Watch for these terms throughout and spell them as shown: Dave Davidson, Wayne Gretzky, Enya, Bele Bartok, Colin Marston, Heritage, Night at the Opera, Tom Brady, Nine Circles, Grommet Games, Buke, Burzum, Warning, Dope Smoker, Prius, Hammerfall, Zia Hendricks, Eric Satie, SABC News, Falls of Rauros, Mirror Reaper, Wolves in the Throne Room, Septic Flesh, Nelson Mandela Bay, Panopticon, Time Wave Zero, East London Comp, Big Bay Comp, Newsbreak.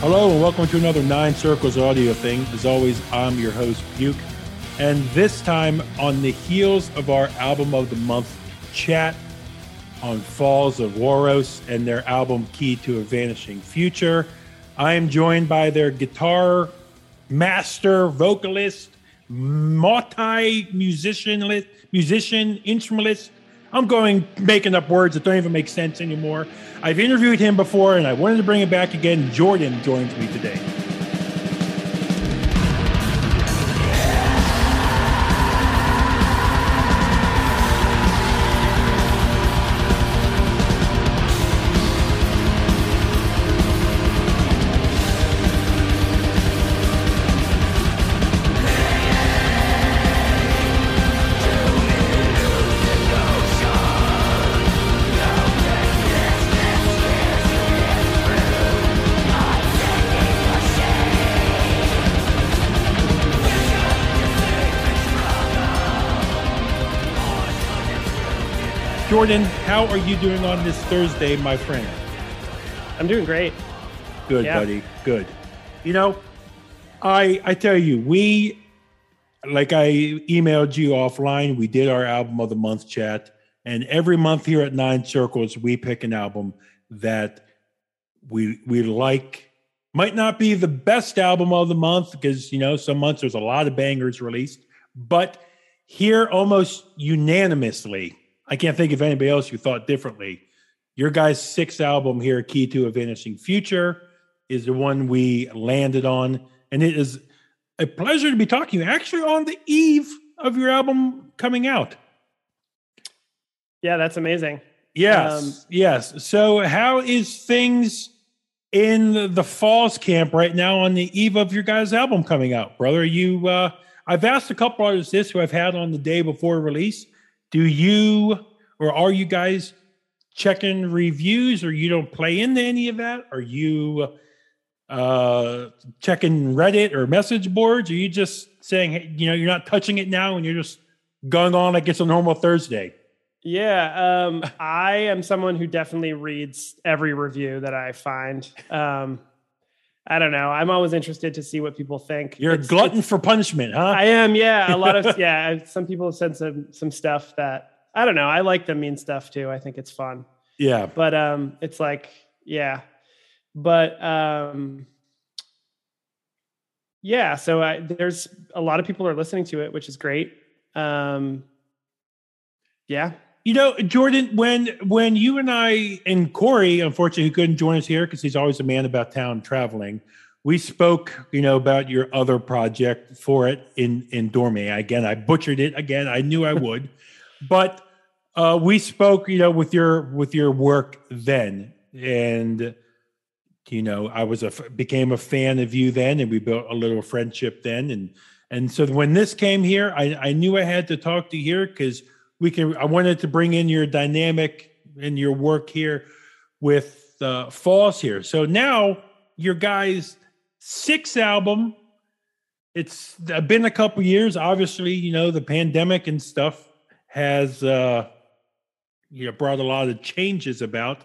Hello and welcome to another Nine Circles audio thing. As always, I'm your host, Buke. And this time, on the heels of our album of the month chat on Falls of Rauros and their album Key to a Vanishing Future, I am joined by their guitar master, vocalist, multi-musician, instrumentalist. I'm going making up words that don't even make sense anymore. I've interviewed him before, and I wanted to bring him back again. Jordan joins me today. Jordan, how are you doing on this Thursday, my friend? I'm doing great. Good, yeah. Buddy. Good. You know, I tell you, we, like I emailed you offline, we did our album of the month chat. And every month here at Nine Circles, we pick an album that we like. Might not be the best album of the month because, you know, some months there's a lot of bangers released. But here almost unanimously, I can't think of anybody else who thought differently. Your guys' sixth album here, Key to a Vanishing Future, is the one we landed on. And it is a pleasure to be talking to you actually on the eve of your album coming out. Yeah, that's amazing. Yes. So how is things in the Falls camp right now on the eve of your guys' album coming out, brother? You, I've asked a couple artists this who I've had on the day before release. Do you, or are you guys checking reviews, or you don't play into any of that? Are you checking Reddit or message boards? Are you just saying, hey, you know, you're not touching it now and you're just going on like it's a normal Thursday? Yeah. I am someone who definitely reads every review that I find. I don't know. I'm always interested to see what people think. You're a glutton for punishment, huh? I am, yeah. A lot of, yeah. Some people have said some stuff that, I don't know. I like the mean stuff too. I think it's fun. Yeah. But it's like, yeah. But yeah, so there's a lot of people are listening to it, which is great. Yeah. You know, Jordan, when you and I and Corey, unfortunately, who couldn't join us here because he's always a man about town traveling, we spoke, you know, about your other project for it in Dorme. Again, I butchered it again. I knew I would. But we spoke, you know, with your work then. And, you know, I became a fan of you then, and we built a little friendship then. And so when this came here, I knew I had to talk to you here because I wanted to bring in your dynamic and your work here with Falls here. So now your guys' sixth album, it's been a couple years. Obviously, you know, the pandemic and stuff has you know, brought a lot of changes about.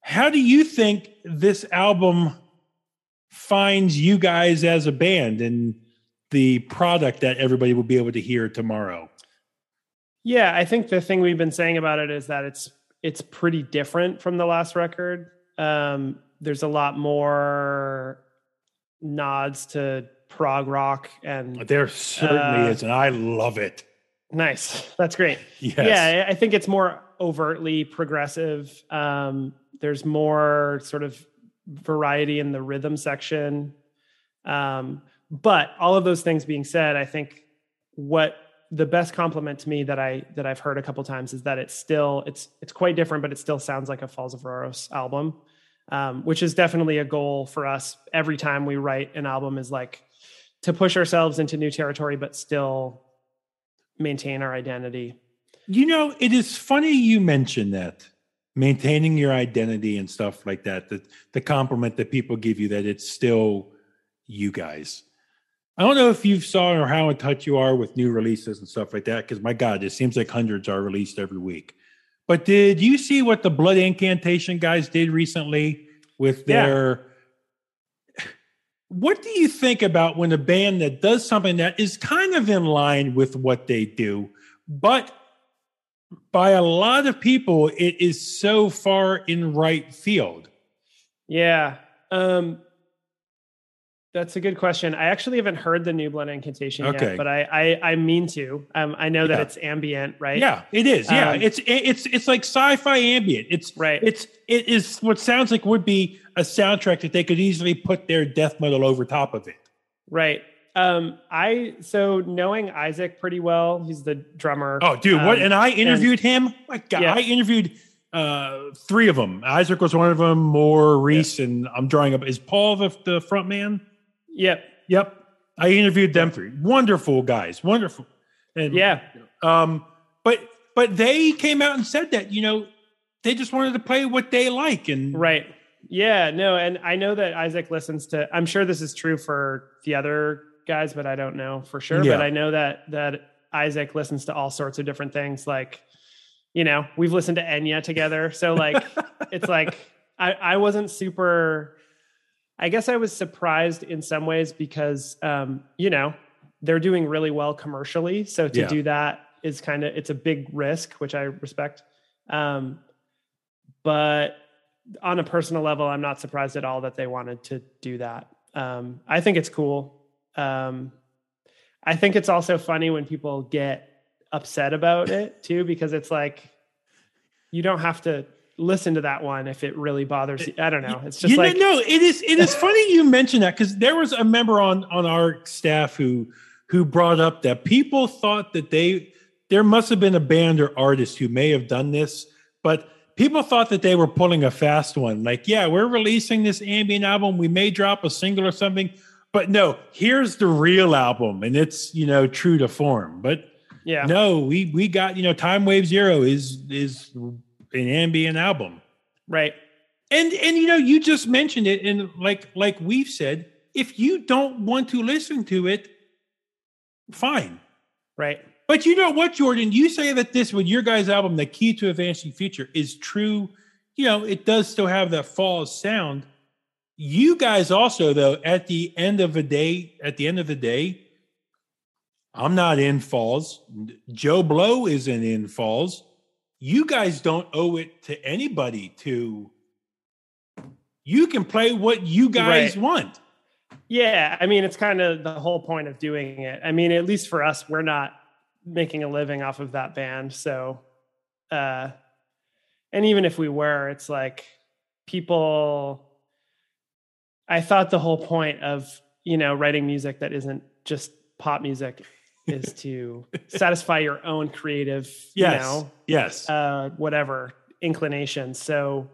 How do you think this album finds you guys as a band and the product that everybody will be able to hear tomorrow? Yeah, I think the thing we've been saying about it is that it's pretty different from the last record. There's a lot more nods to prog rock, and there certainly is, and I love it. Nice, that's great. Yes. Yeah, I think it's more overtly progressive. There's more sort of variety in the rhythm section, but all of those things being said, I think the best compliment to me that I've heard a couple times is that it's quite different, but it still sounds like a Falls of Rauros album, which is definitely a goal for us. Every time we write an album is like to push ourselves into new territory, but still maintain our identity. You know, it is funny you mention that, maintaining your identity and stuff like that, the compliment that people give you that it's still you guys. I don't know if you've saw or how in touch you are with new releases and stuff like that, because my God, it seems like hundreds are released every week. But did you see what the Blood Incantation guys did recently with their What do you think about when a band that does something that is kind of in line with what they do, but by a lot of people, it is so far in right field? Yeah, that's a good question. I actually haven't heard the new Blood Incantation yet, but I mean to. I know that it's ambient, right? Yeah, it is. Yeah, it's like sci-fi ambient. It's right. It is what sounds like would be a soundtrack that they could easily put their death metal over top of it. Right. So knowing Isaac pretty well, he's the drummer. Oh, dude! And I interviewed him. My God, yeah. I interviewed three of them. Isaac was one of them. Maurice and I'm drawing up. Is Paul the front man? Yep. I interviewed them three. Wonderful guys. Wonderful. And but they came out and said that they just wanted to play what they like and right. Yeah. No. And I know that Isaac listens to. I'm sure this is true for the other guys, but I don't know for sure. Yeah. But I know that Isaac listens to all sorts of different things. Like, we've listened to Enya together. So like, it's like, I wasn't super, I guess I was surprised in some ways because, they're doing really well commercially. So to do that is it's a big risk, which I respect. But on a personal level, I'm not surprised at all that they wanted to do that. I think it's cool. I think it's also funny when people get upset about it too, because it's like, you don't have to listen to that one if it really bothers you. I don't know. It's just it is funny you mention that, because there was a member on our staff who brought up that people thought that there must have been a band or artist who may have done this, but people thought that they were pulling a fast one. Like, yeah, we're releasing this ambient album. We may drop a single or something, but no, here's the real album. And it's, true to form, but no, we got, Time Wave Zero is an ambient album. Right. And, you just mentioned it. And like we've said, if you don't want to listen to it, fine. Right. But you know what, Jordan, you say that this, with your guys' album, The Key to a Vanishing Future, is true. It does still have that Falls sound. You guys also, though, at the end of the day, I'm not in Falls. Joe Blow isn't in Falls. You guys don't owe it to anybody to. You can play what you guys want. Yeah. I mean, it's kind of the whole point of doing it. I mean, at least for us, we're not making a living off of that band. So, and even if we were, it's like people, I thought the whole point of, writing music that isn't just pop music is to satisfy your own creative, whatever inclination. So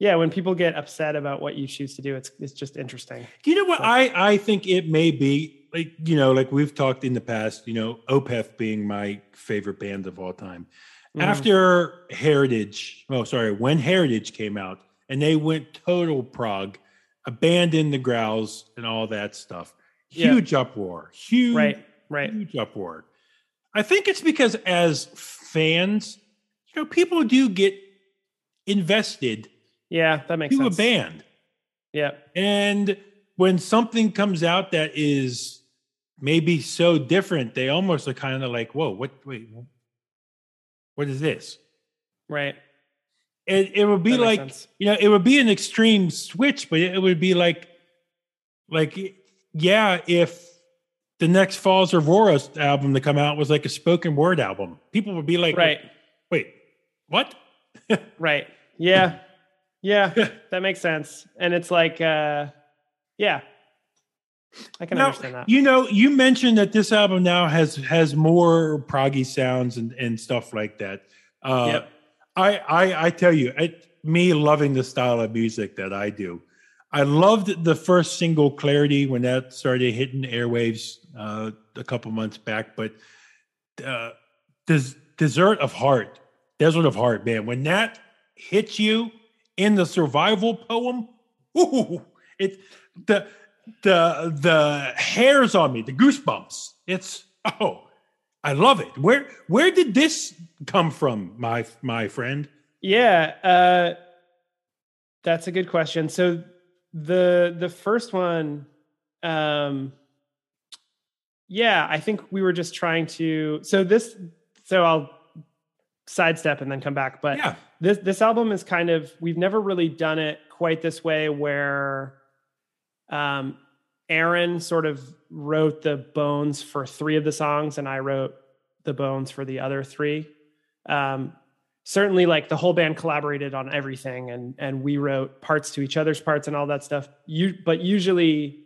yeah, when people get upset about what you choose to do, it's just interesting. You know what? So, I think it may be, like we've talked in the past, Opeth being my favorite band of all time. Mm. When Heritage came out and they went total prog, abandoned the growls and all that stuff. Huge uproar. Huge uproar. I think it's because as fans, people do get invested. Yeah, that makes sense. To a band. Yeah. And when something comes out that is maybe so different, they almost are kind of like, whoa, what is this? Right. It would be like, it would be an extreme switch, but it would be like, yeah, if the next Falls of Rauros album to come out was like a spoken word album, people would be like, right. Wait, what? Right. Yeah. Yeah. That makes sense. And it's like, yeah. I can understand that. You mentioned that this album now has more proggy sounds and stuff like that. Yep. I tell you, me loving the style of music that I do. I loved the first single, Clarity, when that started hitting airwaves a couple months back. But Desert of Heart, man, when that hits you in the survival poem, ooh, it's the hairs on me, the goosebumps. It's I love it. Where did this come from, my friend? Yeah, that's a good question. So the first one Yeah, I think we were just trying to, so I'll sidestep and then come back, but yeah. This album is kind of, we've never really done it quite this way where Aaron sort of wrote the bones for three of the songs and I wrote the bones for the other three. Certainly like the whole band collaborated on everything and we wrote parts to each other's parts and all that stuff. But usually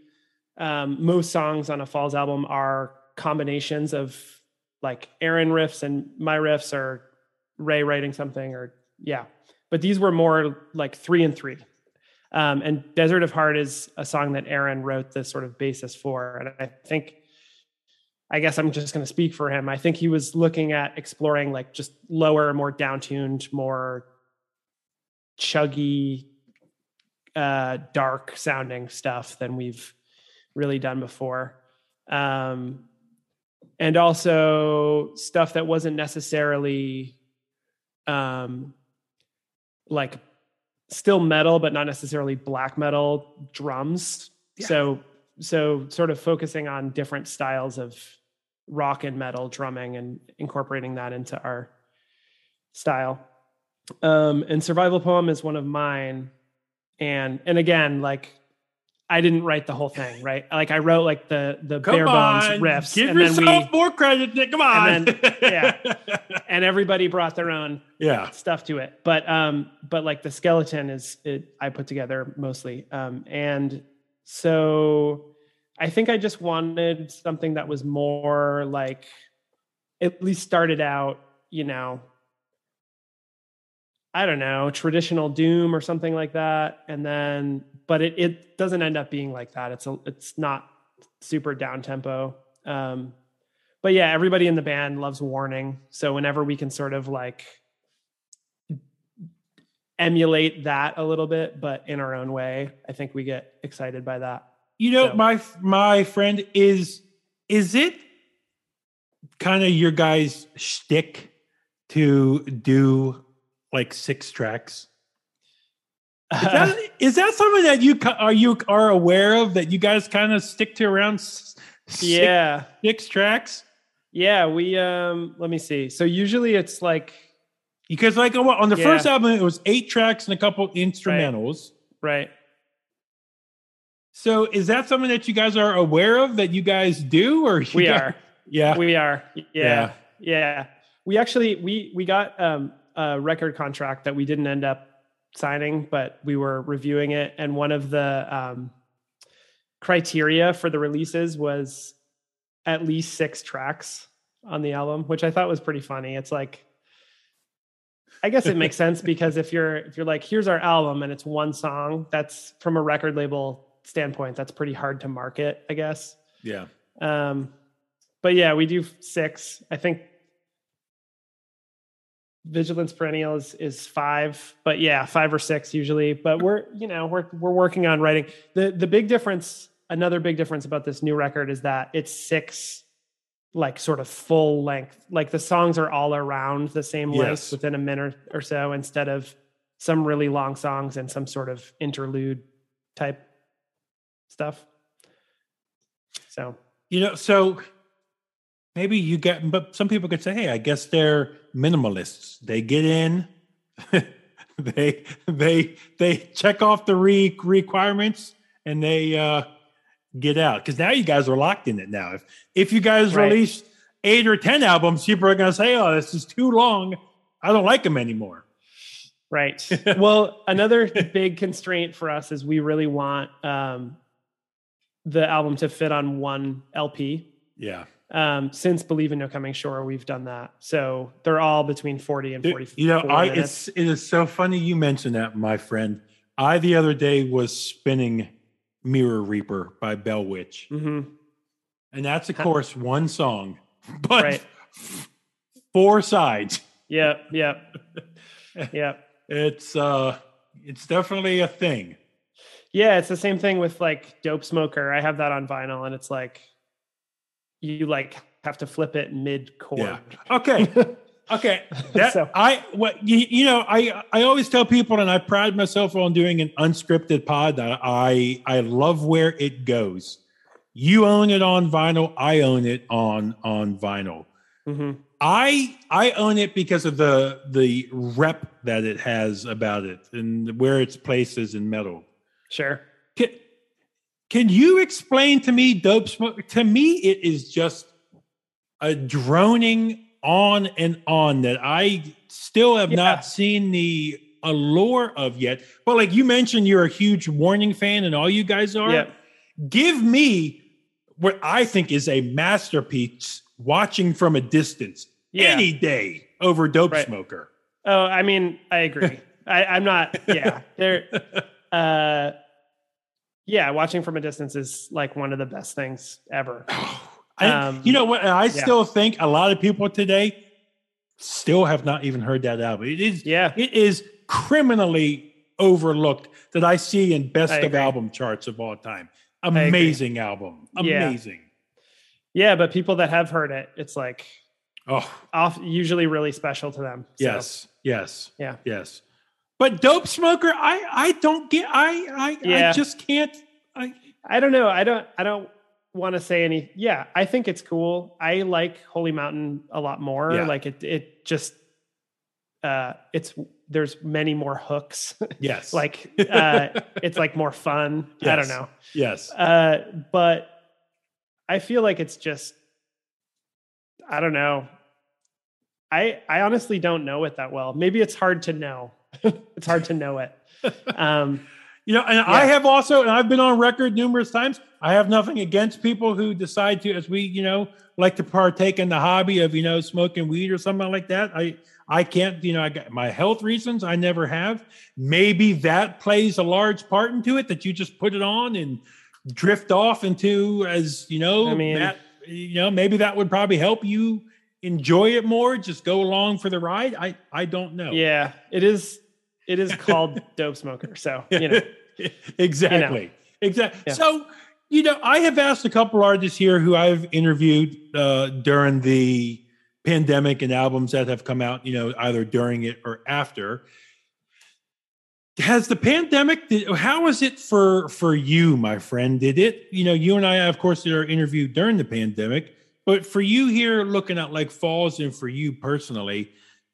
most songs on a Falls album are combinations of like Aaron riffs and my riffs or Ray writing something or yeah. But these were more like 3 and 3. And Desert of Heart is a song that Aaron wrote the sort of basis for. And I guess I'm just going to speak for him. I think he was looking at exploring like just lower, more downtuned, more chuggy, dark sounding stuff than we've really done before. And also stuff that wasn't necessarily like still metal, but not necessarily black metal drums. Yeah. So sort of focusing on different styles of rock and metal drumming and incorporating that into our style. And Survival Poem is one of mine. And again, like I didn't write the whole thing, right? Like I wrote like the bare bones riffs. Give yourself more credit, Nick. Come on. And everybody brought their own stuff to it. But like the skeleton I put together mostly. And so I think I just wanted something that was more like, at least started out, you know, I don't know, traditional doom or something like that. And then, but it doesn't end up being like that. It's not super down tempo. But yeah, everybody in the band loves Warning. So whenever we can sort of like emulate that a little bit, but in our own way, I think we get excited by that. You know, so. My friend, is it kind of your guys' shtick to do like 6 tracks? Is that something that you are aware of, that you guys kind of stick to around six tracks? Yeah, we let me see. So usually it's like, because like on the first album, it was 8 tracks and a couple instrumentals. Right. So is that something that you guys are aware of that you guys do? Or we are. Yeah. We are. Yeah. We actually, we got a record contract that we didn't end up signing, but we were reviewing it. And one of the criteria for the releases was at least 6 tracks on the album, which I thought was pretty funny. It's like, I guess it makes sense, because if you're like, here's our album and it's one song, that's from a record label standpoint, that's pretty hard to market, I guess. Yeah. But yeah, we do 6. I think Vigilance Perennial is 5, but yeah, 5 or 6 usually. But we're working on writing. The big difference, another big difference about this new record is that it's 6 like sort of full length, like the songs are all around the same length within a minute or so, instead of some really long songs and some sort of interlude type stuff. So, you know, so maybe you get, but some people could say, hey, I guess they're minimalists. They get in, they check off the requirements and they, get out, because now you guys are locked in it. Now, if you guys release 8 or 10 albums, people are going to say, "Oh, this is too long. I don't like them anymore." Right. Well, another big constraint for us is we really want the album to fit on one LP. Yeah. Since Believe in No Coming Shore, we've done that, so they're all between 40 and 44. You know, minutes. It is so funny you mentioned that, my friend. The other day was spinning Mirror Reaper by Bell Witch. Mm-hmm. And that's, of course, one song, but 4 sides. Yep. It's definitely a thing. Yeah, it's the same thing with like Dope Smoker. I have that on vinyl, and it's like you like have to flip it mid chord. Yeah. Okay. I always tell people, and I pride myself on doing an unscripted pod. I love where it goes. You own it on vinyl. I own it on vinyl. Mm-hmm. I own it because of the rep that it has about it and where its place is in metal. Sure. Can you explain to me, Dope Smoker? To me, it is just a droning on and on that I still have not seen the allure of yet. But like you mentioned, you're a huge Warning fan, and all you guys are. Yep. Give me what I think is a masterpiece watching from a distance any day over Dope Smoker. Oh, I mean, I agree. I'm not. Yeah. Yeah, watching from a distance is like one of the best things ever. You know what? I still think a lot of people today still have not even heard that album. It is criminally overlooked that I see in best of album charts of all time. Amazing album. Amazing. Yeah, but people that have heard it, it's like usually really special to them. So. Yes. But Dope Smoker, I don't get, I just can't. I don't know. I don't want to say any. Yeah. I think it's cool. I like Holy Mountain a lot more. Yeah. Like it just, there's many more hooks. Yes. Like, it's like more fun. Yes. I don't know. Yes. But I feel like it's just, I don't know. I honestly don't know it that well. Maybe it's hard to know. It's hard to know it. I have also, and I've been on record numerous times, I have nothing against people who decide to, as we, like to partake in the hobby of, smoking weed or something like that. I can't, I got my health reasons. I never have. Maybe that plays a large part into it, that you just put it on and drift off into, as maybe that would probably help you enjoy it more. Just go along for the ride. I don't know. Yeah, it is called Dope Smoker. So, Exactly. Yeah. So, I have asked a couple artists here who I've interviewed during the pandemic and albums that have come out, either during it or after. Has the pandemic, how is it for you, my friend? Did it, you and I, of course, did our interview during the pandemic, but for you here looking at like Falls and for you personally,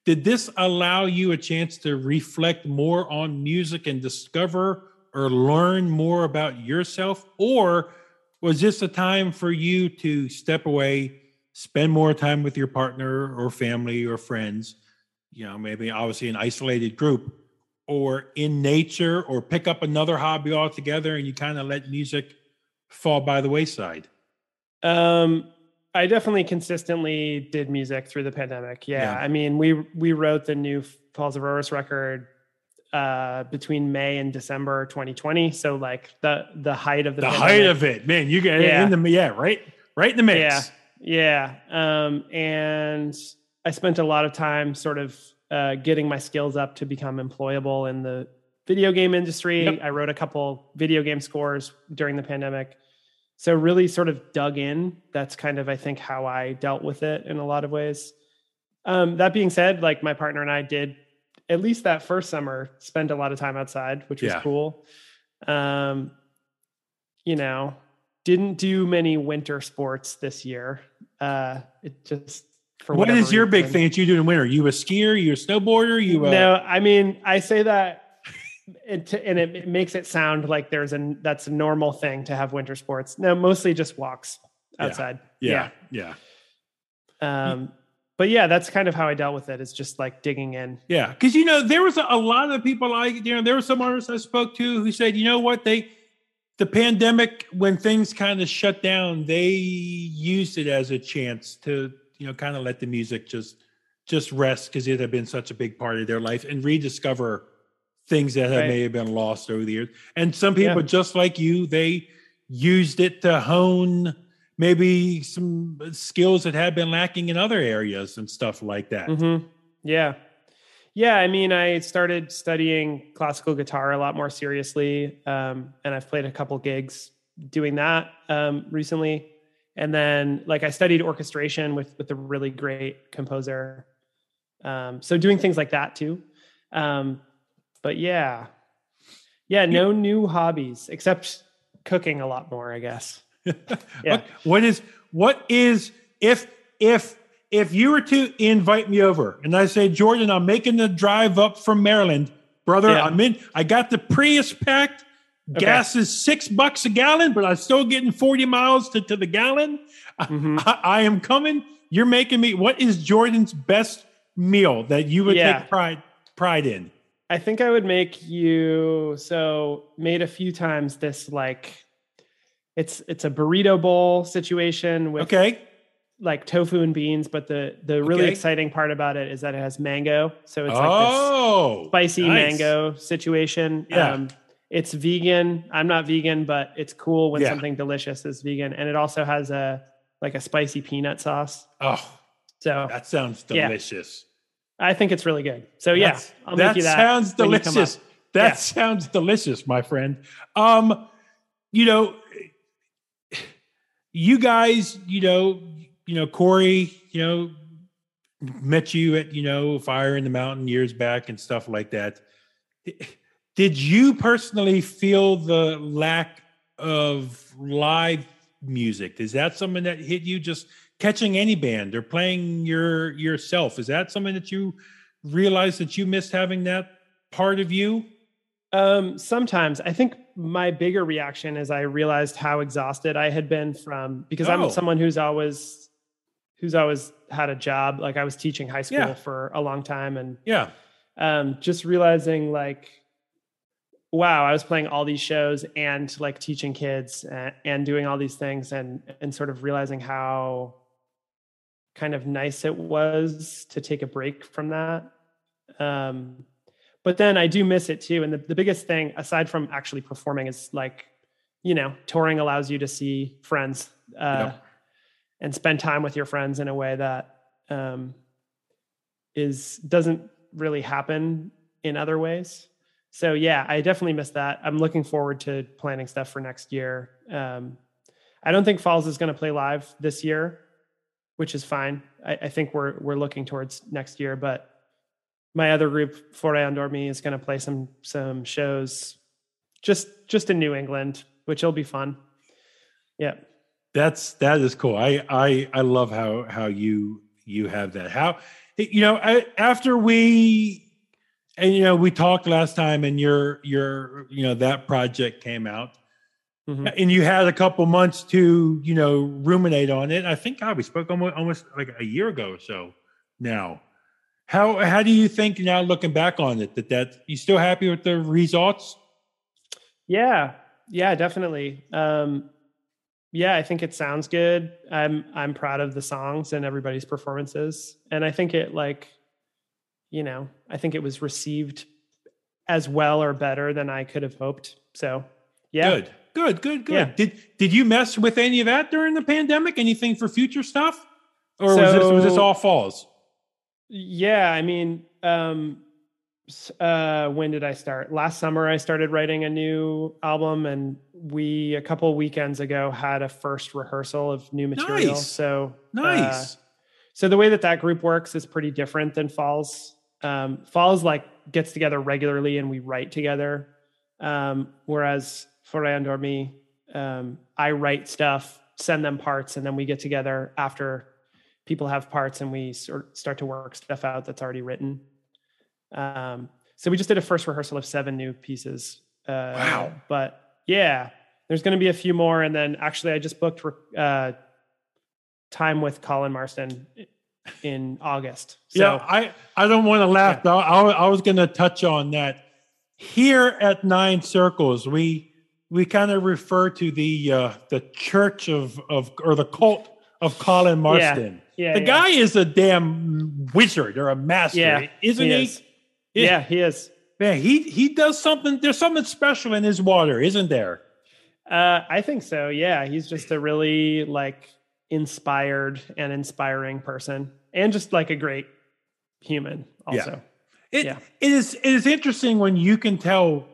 did this allow you a chance to reflect more on music and discover or learn more about yourself? Or was this a time for you to step away, spend more time with your partner or family or friends, maybe obviously an isolated group, or in nature, or pick up another hobby altogether and you kind of let music fall by the wayside? I definitely consistently did music through the pandemic. Yeah. I mean, we wrote the new Falls of Rauros record between May and December 2020. So like the height of the pandemic. Height of it, man, you get in the, right in the mix. Yeah. And I spent a lot of time sort of, getting my skills up to become employable in the video game industry. Yep. I wrote a couple video game scores during the pandemic. So really sort of dug in. That's kind of, I think, how I dealt with it in a lot of ways. That being said, like my partner and I did, at least that first summer, spend a lot of time outside, which was cool. Didn't do many winter sports this year. It just, what is your big thing that you do in winter? You a skier? You a snowboarder? No, I mean, I say that and it makes it sound like that's a normal thing to have winter sports. No, mostly just walks outside. Yeah. But yeah, that's kind of how I dealt with it, is just like digging in. Yeah. Because, there was a lot of people there were some artists I spoke to who said, you know what, the pandemic, when things kind of shut down, they used it as a chance to, kind of let the music just rest, because it had been such a big part of their life, and rediscover things that may have been lost over the years. And some people, just like you, they used it to hone maybe some skills that had been lacking in other areas and stuff like that. Mm-hmm. Yeah. Yeah. I mean, I started studying classical guitar a lot more seriously. And I've played a couple gigs doing that recently. And then like I studied orchestration with a really great composer. So doing things like that too. But yeah. No new hobbies except cooking a lot more, I guess. Yeah. What is if you were to invite me over and I say, Jordan, I'm making the drive up from Maryland, brother. Yeah. I got the Prius packed. Okay. Gas is $6 a gallon, but I'm still getting 40 miles to the gallon. Mm-hmm. I am coming. You're making me. What is Jordan's best meal that you would take pride in? I think I would make you made a few times this, it's a burrito bowl situation with tofu and beans, but the really exciting part about it is that it has mango. So it's this spicy mango situation. Yeah. It's vegan. I'm not vegan, but it's cool when something delicious is vegan. And it also has a spicy peanut sauce. Oh, so that sounds delicious. Yeah. I think it's really good. So I'll make you that. That sounds delicious. That sounds delicious, my friend. You guys, Corey, met you at, Fire in the Mountain years back and stuff like that. Did you personally feel the lack of live music? Is that something that hit you, just catching any band or playing yourself? Is that something that you realized that you missed, having that part of you? Sometimes. I think my bigger reaction is I realized how exhausted I had been because I'm someone who's always had a job. Like, I was teaching high school for a long time, and just realizing wow, I was playing all these shows and teaching kids and doing all these things and sort of realizing how kind of nice it was to take a break from that. But then I do miss it too. And the biggest thing, aside from actually performing, is touring allows you to see friends and spend time with your friends in a way that doesn't really happen in other ways. So I definitely missed that. I'm looking forward to planning stuff for next year. I don't think Falls is going to play live this year, which is fine. I think we're looking towards next year, but my other group, Forêt Endormie, is going to play some shows just in New England, which will be fun. Yeah. That is cool. I love how you have that. How, after we, and we talked last time, and your that project came out, mm-hmm. and you had a couple months to ruminate on it. I think we spoke almost like a year ago or so now. How do you think now, looking back on it, that you still happy with the results? Yeah, definitely. I think it sounds good. I'm proud of the songs and everybody's performances, and I think it I think it was received as well or better than I could have hoped. So, Good. Yeah. Did you mess with any of that during the pandemic? Anything for future stuff? Or was this all Falls? Yeah. I mean, when did I start? Last summer, I started writing a new album, and we, a couple weekends ago, had a first rehearsal of new material. Nice. So nice. So the way that group works is pretty different than Falls. Falls gets together regularly and we write together. Whereas Forêt Endormie, I write stuff, send them parts, and then we get together after people have parts and we start to work stuff out that's already written. So we just did a first rehearsal of 7 new pieces. Wow. But there's going to be a few more. And then actually I just booked, time with Colin Marston in August. So I don't want to laugh. Yeah. I was going to touch on that. Here at Nine Circles, we kind of refer to the church or the cult of Colin Marston. Yeah. Yeah, the guy is a damn wizard or a master, isn't he? He is. Man, he does something. There's something special in his water, isn't there? I think so. Yeah, he's just a really inspired and inspiring person, and just a great human also. It is interesting when you can tell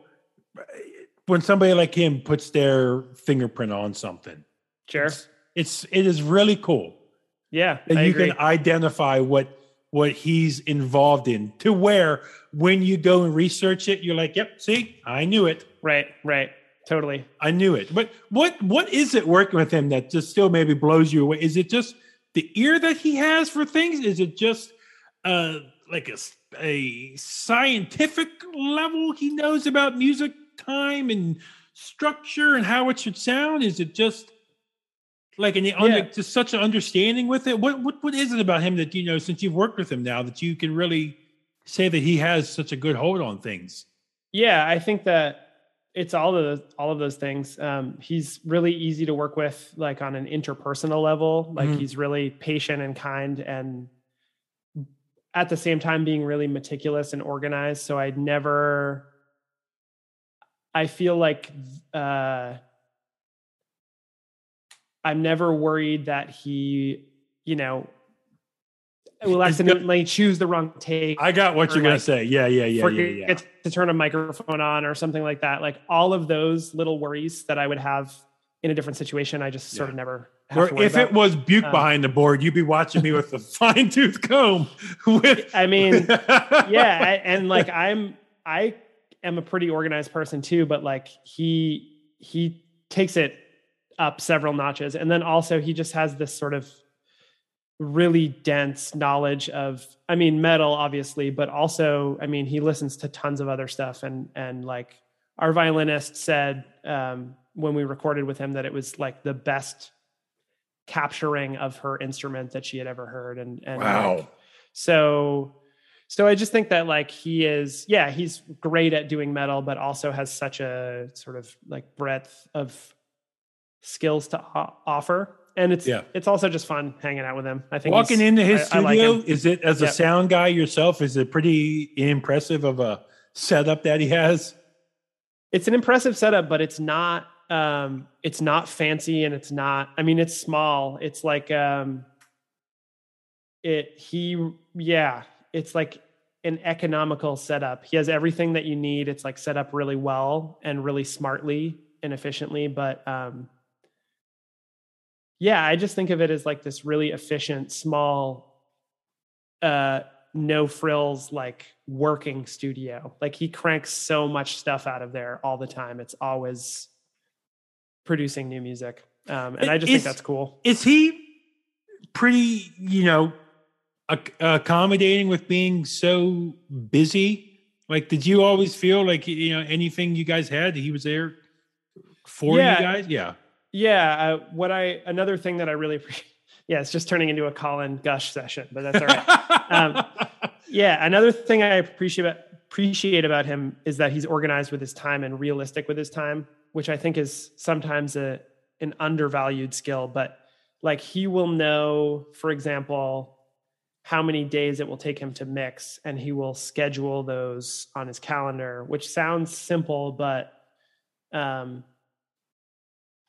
when somebody like him puts their fingerprint on something. Sure. It is really cool. Yeah. And you can identify what he's involved in, to where when you go and research it, you're like, yep, see, I knew it. Right. Totally. I knew it. But what is it working with him that just still maybe blows you away? Is it just the ear that he has for things? Is it just like a scientific level he knows about music, time, and structure and how it should sound? Is it just like just such an understanding with it? What is it about him that, you know, since you've worked with him now, that you can really say that he has such a good hold on things? Yeah, I think that it's all of those things. He's really easy to work with, like on an interpersonal level. Like he's really patient and kind, and at the same time being really meticulous and organized. So I feel like I'm never worried that he, you know, will accidentally choose the wrong take. I got what you're going to say. Yeah. Forget to turn a microphone on or something like that. Like all of those little worries that I would have in a different situation, I just sort of never have to worry about. It was Buke behind the board, you'd be watching me with a fine tooth comb. I am a pretty organized person too, but like he takes it up several notches. And then also he just has this sort of really dense knowledge of, I mean, metal obviously, but also, I mean, he listens to tons of other stuff. And like our violinist said, when we recorded with him, that it was like the best capturing of her instrument that she had ever heard. And wow. Like, so I just think that like he is, he's great at doing metal, but also has such a sort of like breadth of skills to offer. And it's also just fun hanging out with him. I think walking into his studio, like, is it as a sound guy yourself? Is it pretty impressive of a setup that he has? It's an impressive setup, but it's not fancy, and it's not, I mean, it's small. It's like, it's like an economical setup. He has everything that you need. It's like set up really well and really smartly and efficiently. But, I just think of it as like this really efficient, small, no frills, like working studio. Like he cranks so much stuff out of there all the time. It's always producing new music. And I just think that's cool. Is he pretty, you know, accommodating with being so busy? Like, did you always feel like, you know, anything you guys had, he was there for you guys? Yeah. Yeah. Another thing that I really appreciate. Yeah. It's just turning into a Colin gush session, but that's all right. Another thing I appreciate about him is that he's organized with his time and realistic with his time, which I think is sometimes an undervalued skill, but like he will know, for example, how many days it will take him to mix, and he will schedule those on his calendar, which sounds simple, but,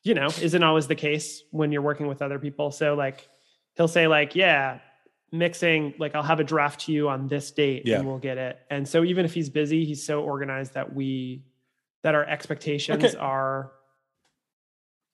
you know, isn't always the case when you're working with other people. So like, he'll say like, mixing, like I'll have a draft to you on this date and we'll get it. And so even if he's busy, he's so organized that that our expectations are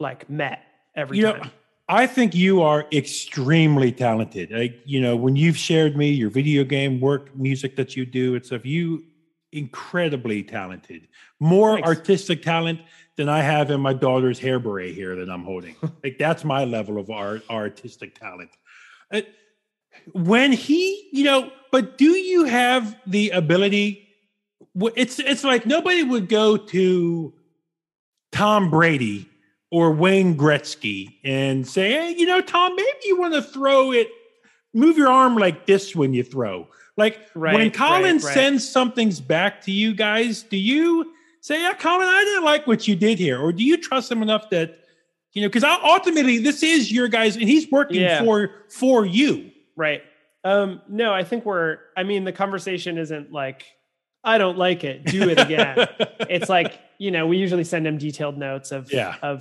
like met every time. Know, I think you are extremely talented. Like, you know, when you've shared me your video game work, music that you do, it's of you incredibly talented, more artistic talent than I have in my daughter's hair beret here that I'm holding. Like that's my level of artistic talent. When he, you know, but do you have the ability? It's like nobody would go to Tom Brady or Wayne Gretzky and say, hey, you know, Tom, maybe you want to throw it, move your arm like this when you throw. Like when Colin sends somethings back to you guys, do you say, yeah, Colin, I didn't like what you did here? Or do you trust him enough that, you know, because ultimately this is your guys and he's working for you. Right. No, I think the conversation isn't like, I don't like it, do it again. It's like, you know, we usually send him detailed notes of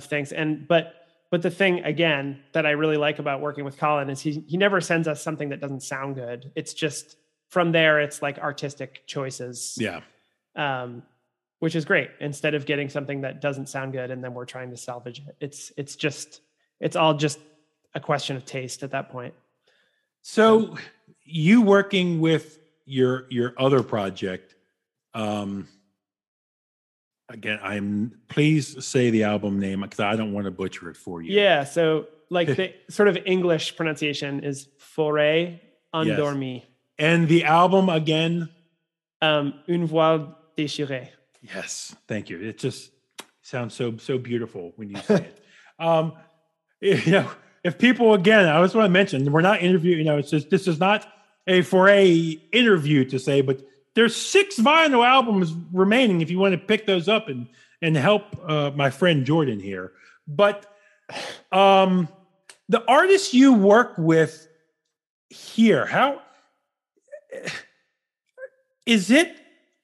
things. And, but the thing again, that I really like about working with Colin is he never sends us something that doesn't sound good. It's just from there, it's like artistic choices. Yeah. Which is great. Instead of getting something that doesn't sound good and then we're trying to salvage it. It's all just a question of taste at that point. So you working with your other project, Again, I'm please say the album name because I don't want to butcher it for you. Yeah, so like the sort of English pronunciation is Forêt Endormie. Yes. And the album again? Une Voile Déchirée. Yes, thank you. It just sounds so beautiful when you say it. You know, if people, again, I just want to mention, we're not interviewing, you know, it's just, this is not a Forêt interview to say, but there's 6 vinyl albums remaining if you want to pick those up and help my friend Jordan here. But the artists you work with here, how is it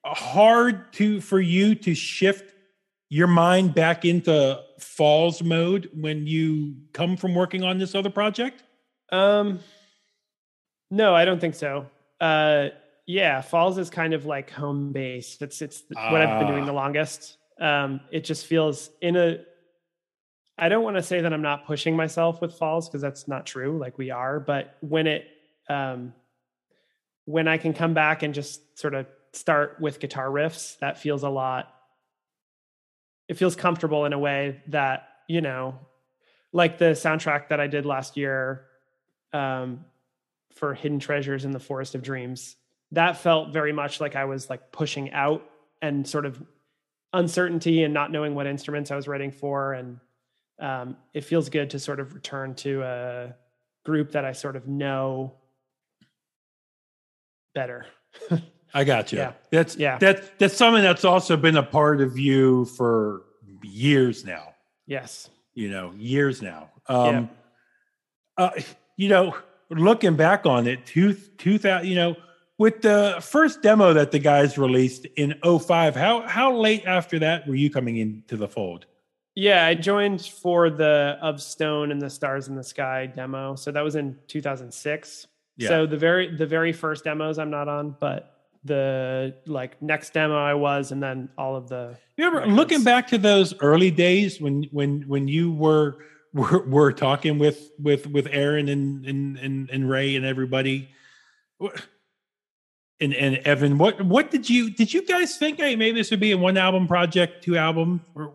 hard for you to shift your mind back into Falls mode when you come from working on this other project? No, I don't think so. Yeah, Falls is kind of like home base. It's what I've been doing the longest. It just feels I don't want to say that I'm not pushing myself with Falls, because that's not true. Like we are, but when it, when I can come back and just sort of start with guitar riffs, that feels a lot. It feels comfortable in a way that, you know, like the soundtrack that I did last year for Hidden Treasures in the Forest of Dreams. That felt very much like I was like pushing out and sort of uncertainty and not knowing what instruments I was writing for. And it feels good to sort of return to a group that I sort of know better. I got you. Yeah. That's something that's also been a part of you for years now. Yes. You know, years now. You know, looking back on it, 2000, you know, with the first demo that the guys released in 2005, how late after that were you coming into the fold? Yeah, I joined for the Of Stone and the Stars in the Sky demo. So that was in 2006. Yeah. So the very first demos I'm not on, but the like next demo I was, and then all of the. You remember looking back to those early days when you were talking with Aaron and Ray and everybody, and Evan. What did you guys think? Hey, maybe this would be a 1 album project, 2 album. Or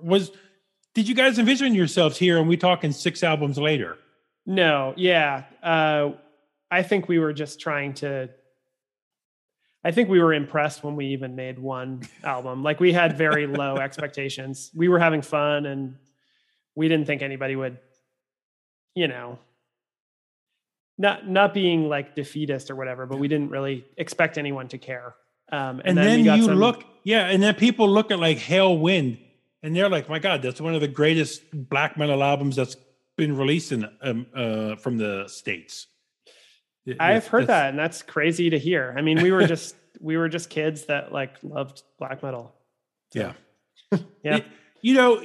did you guys envision yourselves here? And we talking 6 albums later? No, yeah, I think we were just trying to. I think we were impressed when we even made 1 album. Like we had very low expectations. We were having fun and we didn't think anybody would, you know, not being like defeatist or whatever, but we didn't really expect anyone to care. And then people look at like Hail Wind and they're like, my God, that's one of the greatest black metal albums that's been released in from the States. I've heard that, and that's crazy to hear. I mean, we were just kids that like loved black metal. So. Yeah, yeah. You know,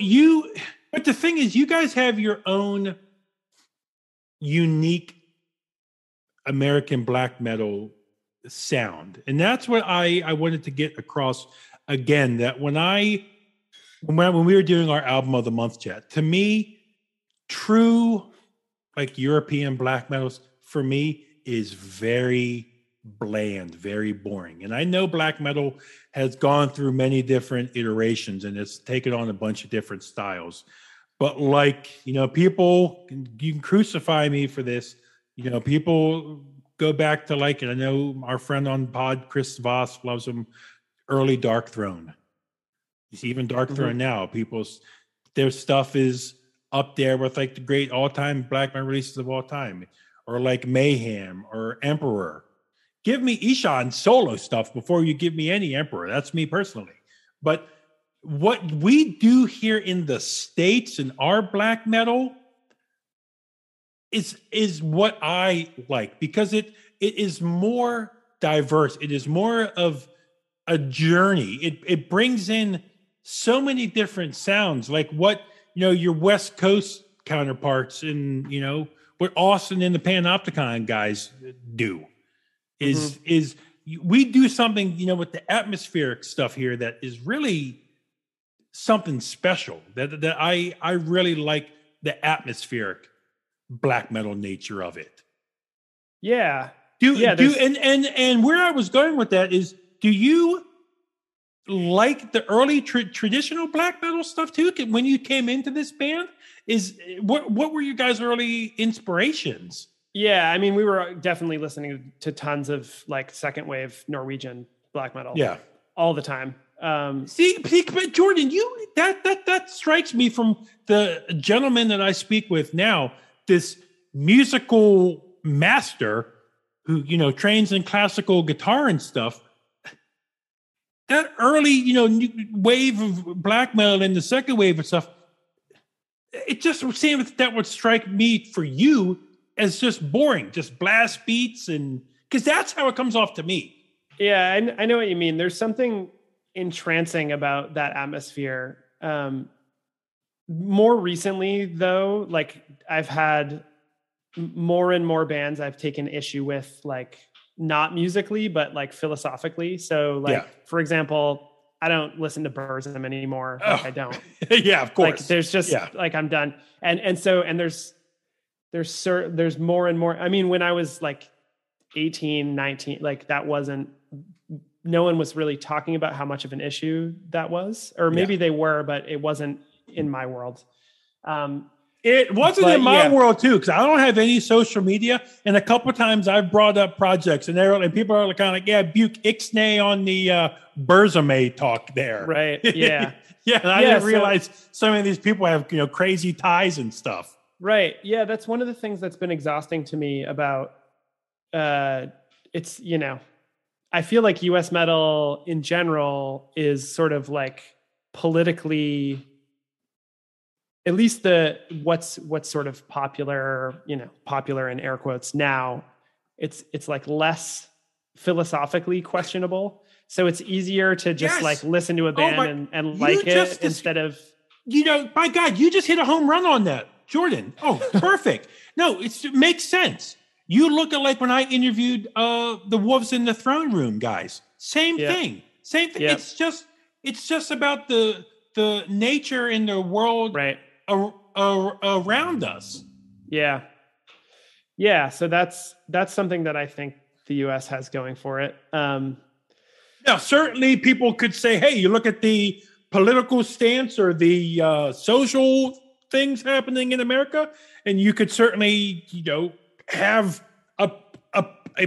but the thing is, you guys have your own unique American black metal sound, and that's what I wanted to get across again. That when we were doing our album of the month chat, to me, true like European black metals for me is very bland, very boring. And I know black metal has gone through many different iterations and it's taken on a bunch of different styles. But like, you know, people, you can crucify me for this. You know, people go back to like, and I know our friend on pod, Chris Voss, loves him, early Dark Throne. It's even Dark Throne now. Their stuff is up there with like the great all-time black metal releases of all time. Or like Mayhem or Emperor. Give me Ishan solo stuff before you give me any Emperor. That's me personally. But what we do here in the States in our black metal is what I like, because it is more diverse. It is more of a journey. It brings in so many different sounds, like what, you know, your West Coast counterparts in, you know, what Austin and the Panopticon guys do is we do something, you know, with the atmospheric stuff here that is really something special that I really like the atmospheric black metal nature of it. Yeah. And where I was going with that is, do you like the early traditional black metal stuff too? When you came into this band, what were your guys' early inspirations? Yeah, I mean, we were definitely listening to tons of like second wave Norwegian black metal. Yeah, all the time. But Jordan, you that strikes me from the gentleman that I speak with now, this musical master who, you know, trains in classical guitar and stuff. That early, you know, wave of black metal and the second wave and stuff, it just seems that would strike me for you as just boring, just blast beats, and because that's how it comes off to me. Yeah, I know what you mean. There's something entrancing about that atmosphere. More recently though, like I've had more and more bands I've taken issue with, like not musically, but like philosophically. So like, for example, I don't listen to Burzum anymore. Oh. Like, I don't. Yeah, of course. Like there's just like, I'm done. And so there's more and more. I mean, when I was like 18, 19, like that wasn't, no one was really talking about how much of an issue that was, or maybe they were, but it wasn't in my world. It wasn't in my world too, because I don't have any social media. And a couple of times I've brought up projects, and people are kind of like, Buke Ixnay on the Burzame talk there, right? Yeah, yeah. And I didn't realize so many of these people have, you know, crazy ties and stuff, right? Yeah, that's one of the things that's been exhausting to me about. It's, you know, I feel like U.S. metal in general is sort of like politically, at least the what's sort of popular, you know, popular in air quotes now, it's like less philosophically questionable. So it's easier to just like listen to a band and like it instead of, you know, my God, you just hit a home run on that, Jordan. Oh, perfect. No, it makes sense. You look at like when I interviewed the Wolves in the Throne Room guys. Same thing. Yep. It's just about the nature in the world around us. Yeah, yeah. So that's something that I think the U.S. has going for it. Now, certainly, people could say, "Hey, you look at the political stance or the social things happening in America," and you could certainly, you know, have a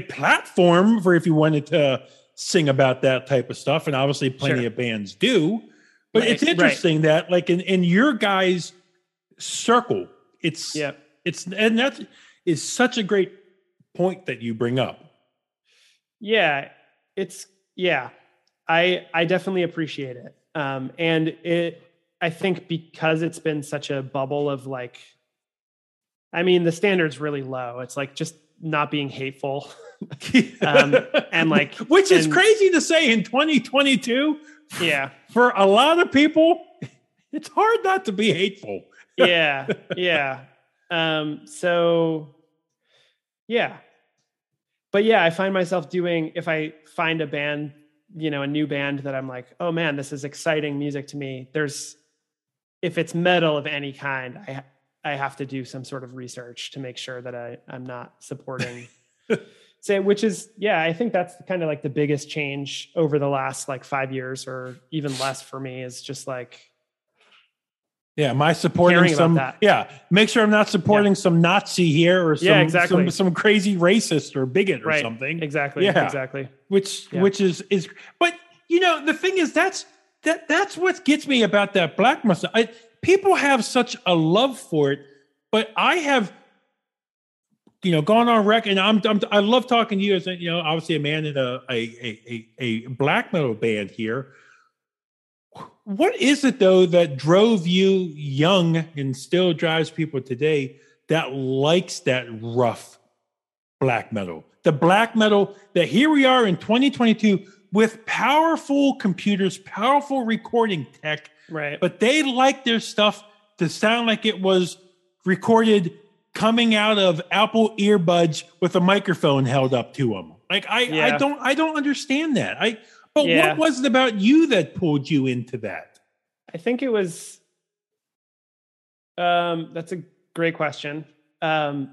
platform for if you wanted to sing about that type of stuff, and obviously plenty of bands do. But it's interesting that like in your guys' circle, and that is such a great point that you bring up. Yeah, I definitely appreciate it. I think because it's been such a bubble of like, I mean, the standard's really low. It's like just not being hateful. And like, which is crazy to say in 2022. Yeah. For a lot of people, it's hard not to be hateful. Yeah. Yeah. So yeah. But yeah, I find myself doing, if I find a band, you know, a new band that I'm like, oh man, this is exciting music to me. If it's metal of any kind, I have to do some sort of research to make sure that I'm not supporting I think that's kind of like the biggest change over the last like 5 years or even less for me is just like, my supporting some, make sure I'm not supporting some Nazi here or some crazy racist or bigot or something. Exactly. Yeah. Exactly. Which is, but you know, the thing is that's what gets me about that black muscle. People have such a love for it, but I have, you know, gone on record, and I love talking to you as, you know, obviously a man in a black metal band here. What is it though that drove you young and still drives people today that likes that rough black metal? The black metal that here we are in 2022 with powerful computers, powerful recording tech. Right. But they like their stuff to sound like it was recorded coming out of Apple earbuds with a microphone held up to them. Like I don't understand that. What was it about you that pulled you into that? I think it was that's a great question. Aaron's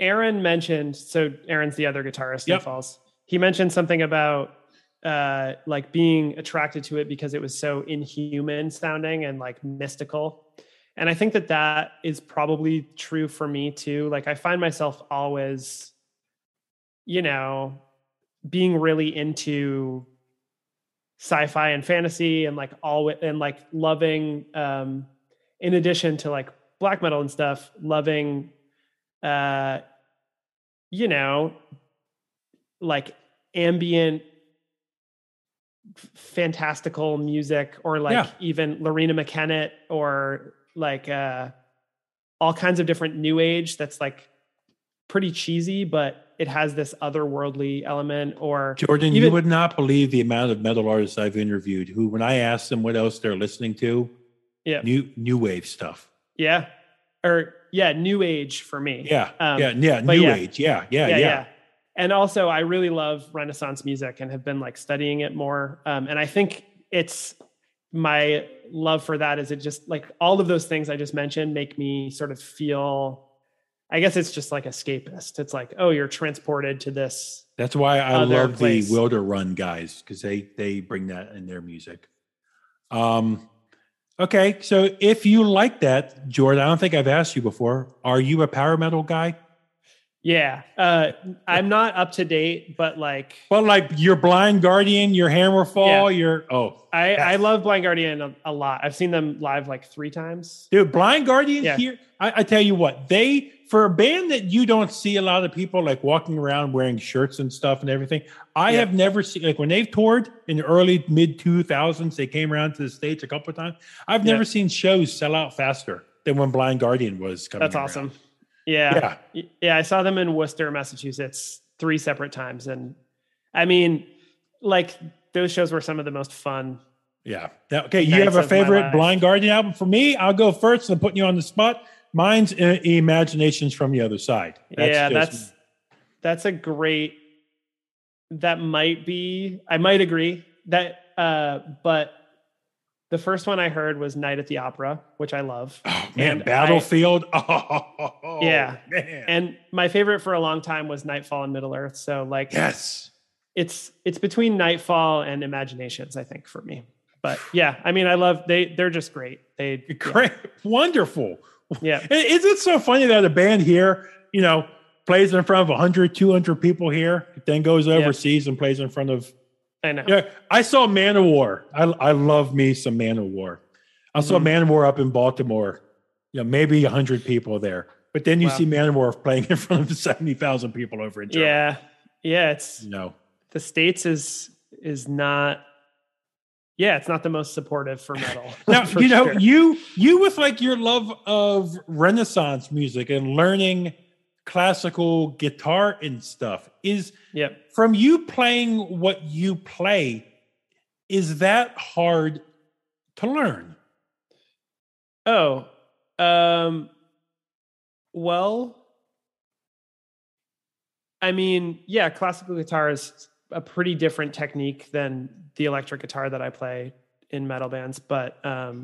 the other guitarist in Falls. He mentioned something about like being attracted to it because it was so inhuman sounding and like mystical. And I think that that is probably true for me too. Like I find myself always, you know, being really into sci-fi and fantasy and like always, and like loving, in addition to like black metal and stuff, loving, you know, like ambient, fantastical music, or like even Lorena McKennett, or like all kinds of different new age that's like pretty cheesy, but it has this otherworldly element. Or Jordan, even, you would not believe the amount of metal artists I've interviewed who, when I ask them what else they're listening to, new wave stuff. Yeah. Or new age for me. Yeah. New age. Yeah. And also I really love Renaissance music and have been like studying it more. And I think it's my love for that is it just like all of those things I just mentioned make me sort of feel, I guess it's just like escapist. It's like, oh, you're transported to this. That's why I love place. The Wilder Run guys, because they bring that in their music. Okay. So if you like that, Jordan, I don't think I've asked you before. Are you a power metal guy? Yeah. I'm not up to date, but like... But like your Blind Guardian, your Hammerfall, your... Oh. I love Blind Guardian a lot. I've seen them live like 3 times. Dude, Blind Guardian here... I tell you what, they... For a band that you don't see a lot of people like walking around wearing shirts and stuff and everything, I have never seen... Like when they've toured in the early, mid-2000s, they came around to the States a couple of times. I've never seen shows sell out faster than when Blind Guardian was coming That's around. Awesome. Yeah. I saw them in Worcester, Massachusetts 3 separate times. And I mean, like those shows were some of the most fun. Yeah. Okay. You have a favorite Blind Guardian album? For me, I'll go first. I'm putting you on the spot. Mine's Imaginations from the Other Side. That's a great, that might be, I might agree that, but the first one I heard was Night at the Opera, which I love. Oh, man, and Battlefield. Man. And my favorite for a long time was Nightfall and Middle Earth. So like, yes, it's between Nightfall and Imaginations, I think, for me. But yeah, I mean, I love, they're just great. Great. Wonderful. Yeah. Is it so funny that a band here, you know, plays in front of 100, 200 people here, then goes overseas and plays in front of... I know. Yeah, I saw Manowar. I love me some Manowar. I saw Manowar up in Baltimore. You know, maybe 100 people there, but then you see Manowar playing in front of 70,000 people over in Germany. Yeah. It's the States is not. Yeah, it's not the most supportive for metal. Now for sure. you with like your love of Renaissance music and learning classical guitar and stuff is from you playing what you play, is that hard to learn? Well, I mean, classical guitar is a pretty different technique than the electric guitar that I play in metal bands, but I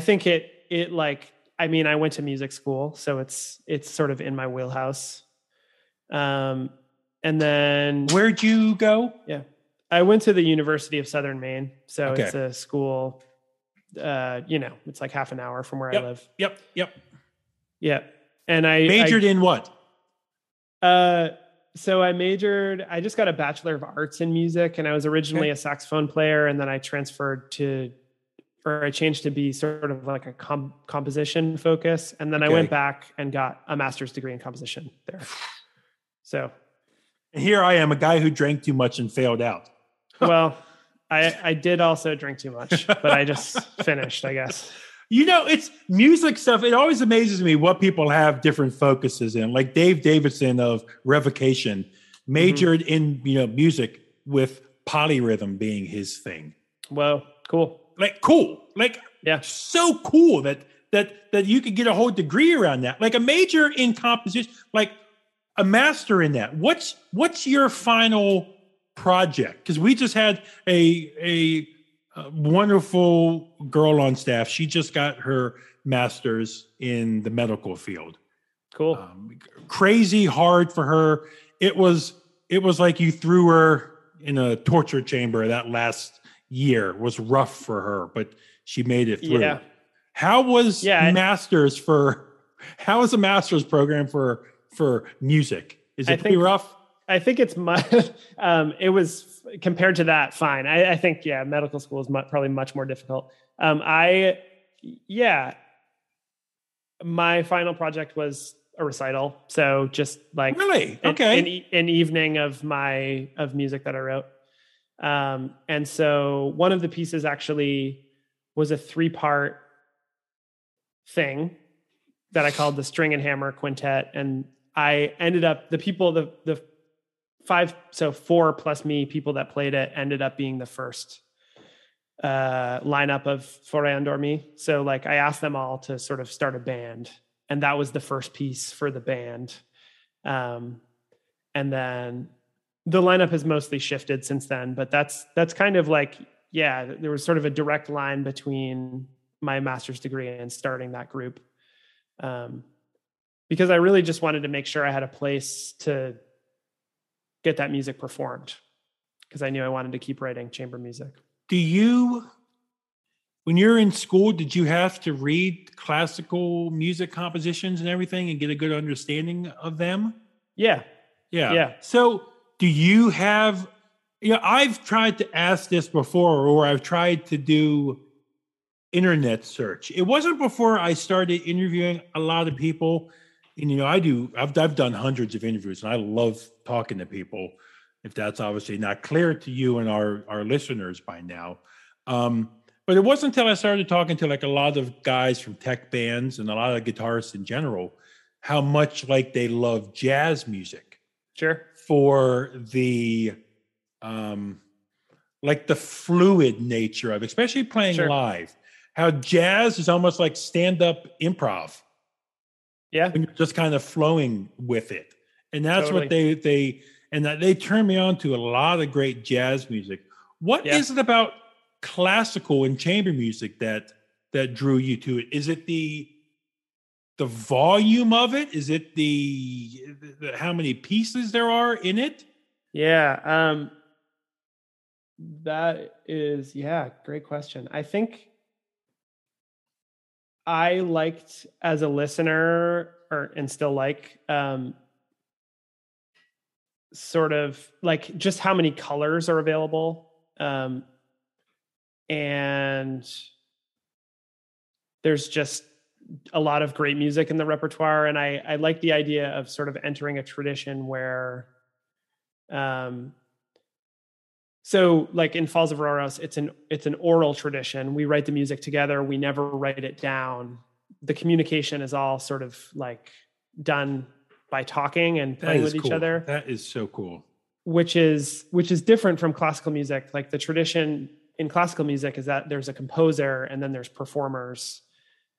think it like, I mean, I went to music school, so it's sort of in my wheelhouse. And then... Where'd you go? Yeah. I went to the University of Southern Maine. So it's a school, it's like half an hour from where I live. Yep. And I... Majored in what? So I just got a Bachelor of Arts in Music, and I was originally a saxophone player, and then I transferred to... or I changed to be sort of like a composition focus. And then I went back and got a master's degree in composition there. So. And here I am, a guy who drank too much and failed out. Well, I did also drink too much, but I just finished, I guess. You know, it's music stuff. It always amazes me what people have different focuses in. Like Dave Davidson of Revocation majored in, music, with polyrhythm being his thing. Whoa, cool. Like cool, like so cool that you could get a whole degree around that. Like a major in composition, like a master in that. What's your final project? Because we just had a wonderful girl on staff. She just got her master's in the medical field. Cool, crazy hard for her. It was it was like you threw her in a torture chamber. That last year was rough for her, but she made it through. Yeah. How was masters for? How is a master's program for music? Is it pretty rough? I think it's much. It was compared to that fine. I think medical school is probably much more difficult. My final project was a recital, so just like really an evening of music that I wrote. And so one of the pieces actually was a 3-part thing that I called the String and Hammer Quintet, and I ended up the 4 plus me people that played it ended up being the first lineup of Forêt Endormie. So like I asked them all to sort of start a band, and that was the first piece for the band. And then the lineup has mostly shifted since then, but that's kind of like, there was sort of a direct line between my master's degree and starting that group. Because I really just wanted to make sure I had a place to get that music performed, because I knew I wanted to keep writing chamber music. When you're in school, did you have to read classical music compositions and everything and get a good understanding of them? Yeah. So do you have, I've tried to ask this before, or I've tried to do internet search. It wasn't before I started interviewing a lot of people. And, I've done hundreds of interviews, and I love talking to people, if that's obviously not clear to you and our listeners by now. But it wasn't until I started talking to like a lot of guys from tech bands and a lot of guitarists in general, how much like they love jazz music. Sure. For the, like the fluid nature of, especially playing live, how jazz is almost like stand-up improv. Yeah. When you're just kind of flowing with it. And that's what they turned me on to a lot of great jazz music. What is it about classical and chamber music that drew you to it? Is it the volume of it? Is it the how many pieces there are in it? Yeah. That is, great question. I think I liked as a listener, and still like, sort of like just how many colors are available. And there's just a lot of great music in the repertoire. And I like the idea of sort of entering a tradition where, so like in Falls of Rauros, it's an oral tradition. We write the music together. We never write it down. The communication is all sort of like done by talking and playing with each other. That is so cool. Which is different from classical music. Like the tradition in classical music is that there's a composer and then there's performers.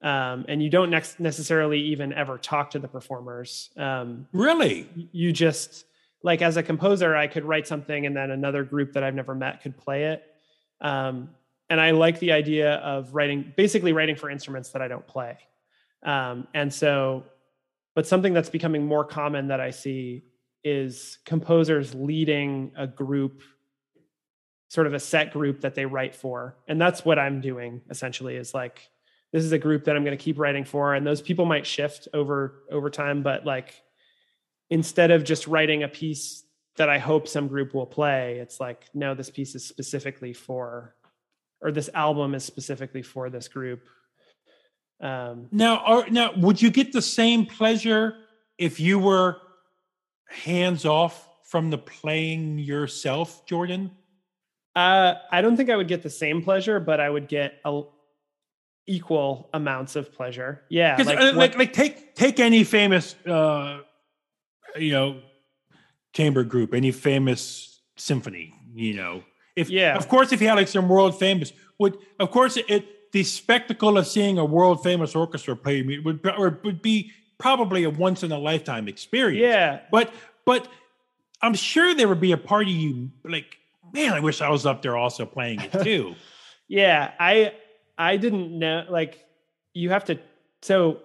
And you don't necessarily even ever talk to the performers. Really? You just... Like as a composer, I could write something and then another group that I've never met could play it. And I like the idea of basically writing for instruments that I don't play. And so, but something that's becoming more common that I see is composers leading a group, sort of a set group that they write for. And that's what I'm doing essentially, is like, this is a group that I'm going to keep writing for. And those people might shift over time, but like, instead of just writing a piece that I hope some group will play, it's like, no, this piece is specifically for, or this album is specifically for this group. Now, would you get the same pleasure if you were hands off from the playing yourself, Jordan? I don't think I would get the same pleasure, but I would get equal amounts of pleasure. Yeah, like take any famous. Chamber group, any famous symphony, of course, if you had like some world famous, would of course the spectacle of seeing a world famous orchestra play would be probably a once in a lifetime experience. Yeah. But I'm sure there would be a part of you like, man, I wish I was up there also playing it too. Yeah. I didn't know, like you have to, so